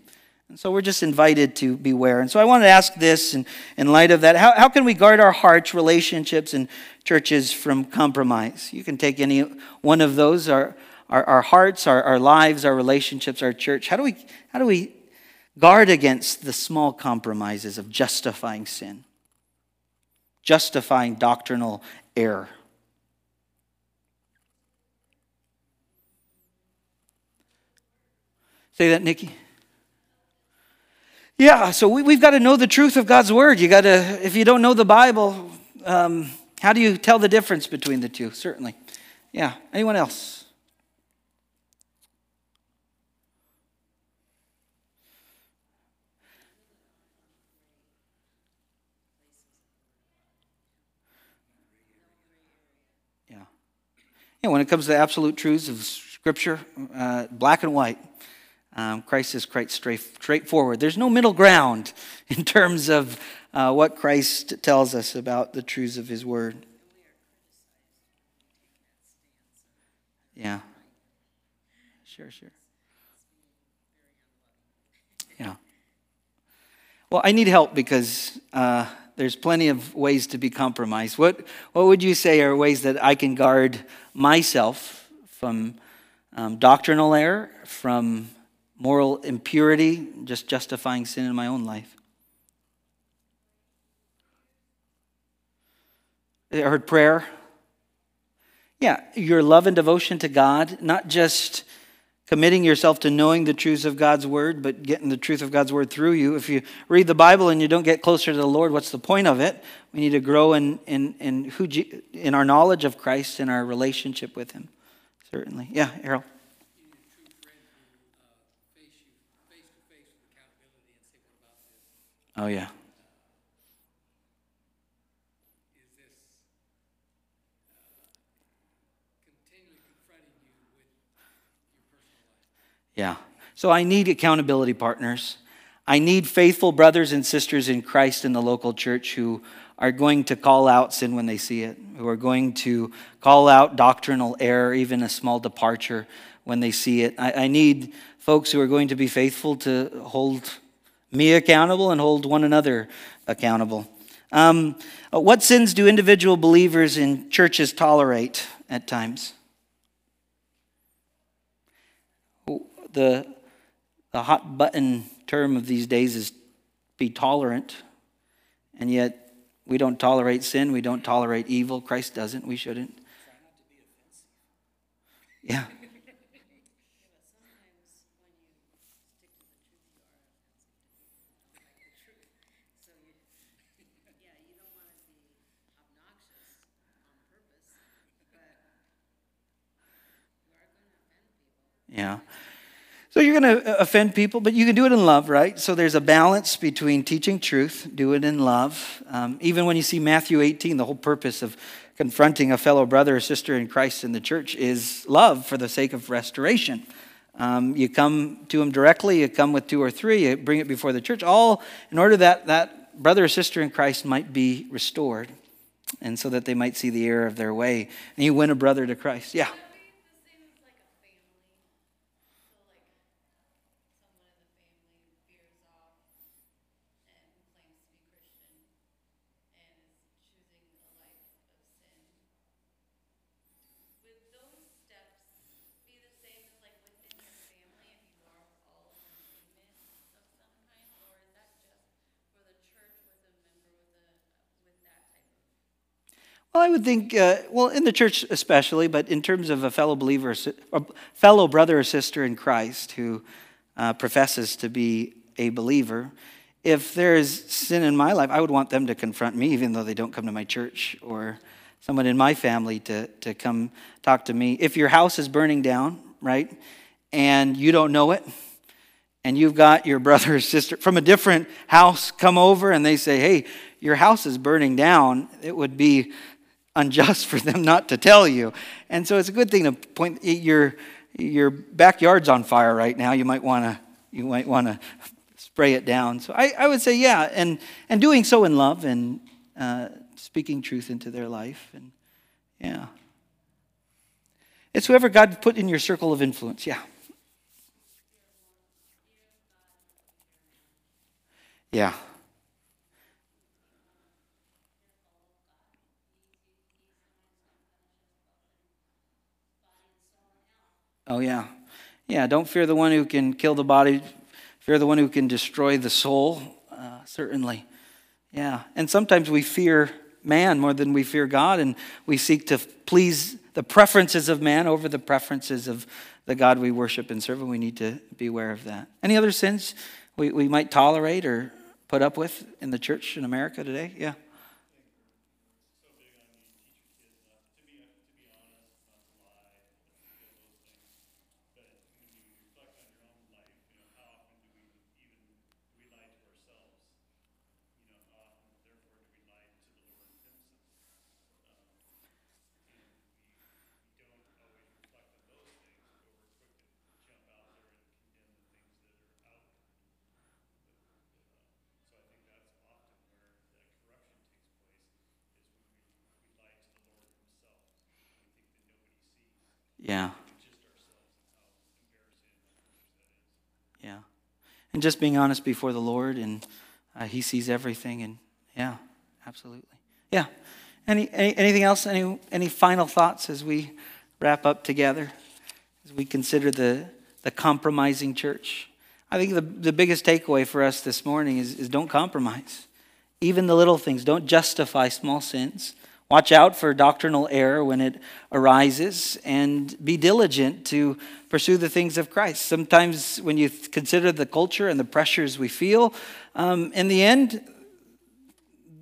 And so we're just invited to beware. And so I want to ask this, and in light of that, how, how can we guard our hearts, relationships, and churches from compromise? You can take any one of those, our Our, our hearts, our, our lives, our relationships, our church. How do we, how do we guard against the small compromises of justifying sin? Justifying doctrinal error. Say that, Nikki. Yeah, so we, we've got to know the truth of God's word. You got to, if you don't know the Bible, um, how do you tell the difference between the two? Certainly. Yeah, anyone else? Yeah, when it comes to the absolute truths of Scripture, uh, black and white, um, Christ is quite straight, straightforward. There's no middle ground in terms of uh, what Christ tells us about the truths of His Word. Yeah. Sure, sure. Yeah. Well, I need help because... Uh, There's plenty of ways to be compromised. What what would you say are ways that I can guard myself from um, doctrinal error, from moral impurity, just justifying sin in my own life? I heard prayer. Yeah, your love and devotion to God, not just committing yourself to knowing the truths of God's word, but getting the truth of God's word through you. If you read the Bible and you don't get closer to the Lord, what's the point of it? We need to grow in in in who in our knowledge of Christ and our relationship with Him. Certainly, yeah, Errol. Oh yeah. Yeah. So I need accountability partners. I need faithful brothers and sisters in Christ in the local church who are going to call out sin when they see it, who are going to call out doctrinal error, even a small departure when they see it. I, I need folks who are going to be faithful to hold me accountable and hold one another accountable. Um, what sins do individual believers in churches tolerate at times? The, the hot button term of these days is be tolerant, and yet we don't tolerate sin, we don't tolerate evil. Christ doesn't, we shouldn't. Try not to be offensive. Yeah. Yeah. So you're going to offend people, but you can do it in love, right? So there's a balance between teaching truth, do it in love. Um, even when you see Matthew eighteen, the whole purpose of confronting a fellow brother or sister in Christ in the church is love for the sake of restoration. Um, you come to him directly, you come with two or three, you bring it before the church, all in order that that brother or sister in Christ might be restored and so that they might see the error of their way. And you win a brother to Christ. Yeah. Well, I would think, uh, well, in the church especially, but in terms of a fellow believer, a fellow brother or sister in Christ who uh, professes to be a believer, if there is sin in my life, I would want them to confront me, even though they don't come to my church, or someone in my family to, to come talk to me. If your house is burning down, right, and you don't know it, and you've got your brother or sister from a different house come over, and they say, hey, your house is burning down, it would be unjust for them not to tell you. And so it's a good thing to point, your your backyard's on fire right now, you might want to you might want to spray it down. So I, I would say, yeah, and and doing so in love, and uh, speaking truth into their life. And yeah, it's whoever God put in your circle of influence. Yeah. Yeah. Oh, yeah. Yeah, don't fear the one who can kill the body. Fear the one who can destroy the soul, uh, certainly. Yeah, and sometimes we fear man more than we fear God, and we seek to please the preferences of man over the preferences of the God we worship and serve, and we need to be aware of that. Any other sins we, we might tolerate or put up with in the church in America today? Yeah. Yeah. Yeah. And just being honest before the Lord, and uh, he sees everything, and yeah, absolutely. Yeah. Any, any anything else? Any any final thoughts as we wrap up together, as we consider the the compromising church? I think the, the biggest takeaway for us this morning is, is don't compromise. Even the little things. Don't justify small sins. Watch out for doctrinal error when it arises, and be diligent to pursue the things of Christ. Sometimes when you consider the culture and the pressures we feel, um, in the end,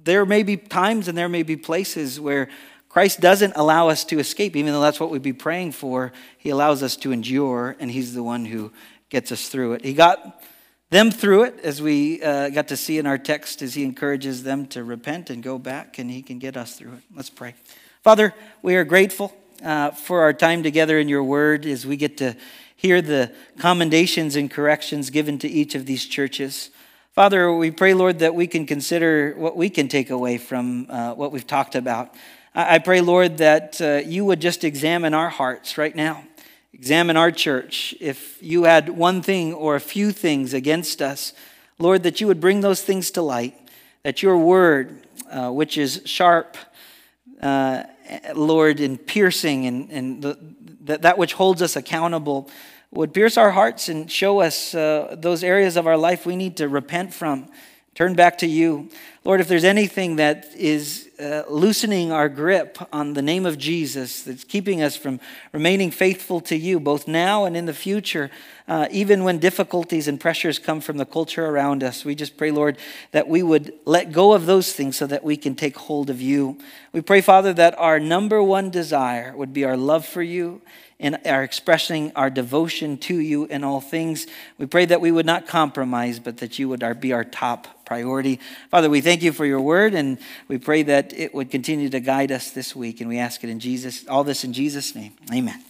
there may be times and there may be places where Christ doesn't allow us to escape, even though that's what we'd be praying for. He allows us to endure, and he's the one who gets us through it. He got them through it, as we uh, got to see in our text, as he encourages them to repent and go back, and he can get us through it. Let's pray. Father, we are grateful uh, for our time together in your word, as we get to hear the commendations and corrections given to each of these churches. Father, we pray, Lord, that we can consider what we can take away from uh, what we've talked about. I, I pray, Lord, that uh, you would just examine our hearts right now. Examine our church. If you had one thing or a few things against us, Lord, that you would bring those things to light, that your word, uh, which is sharp, uh, Lord, and piercing, and, and the, that, that which holds us accountable, would pierce our hearts and show us uh, those areas of our life we need to repent from, turn back to you. Lord, if there's anything that is uh, loosening our grip on the name of Jesus, that's keeping us from remaining faithful to you, both now and in the future, uh, even when difficulties and pressures come from the culture around us, we just pray, Lord, that we would let go of those things so that we can take hold of you. We pray, Father, that our number one desire would be our love for you, and are expressing our devotion to you in all things. We pray that we would not compromise, but that you would be our top priority. Father, we thank you for your word, and we pray that it would continue to guide us this week. And we ask it in Jesus, all this in Jesus' name. Amen.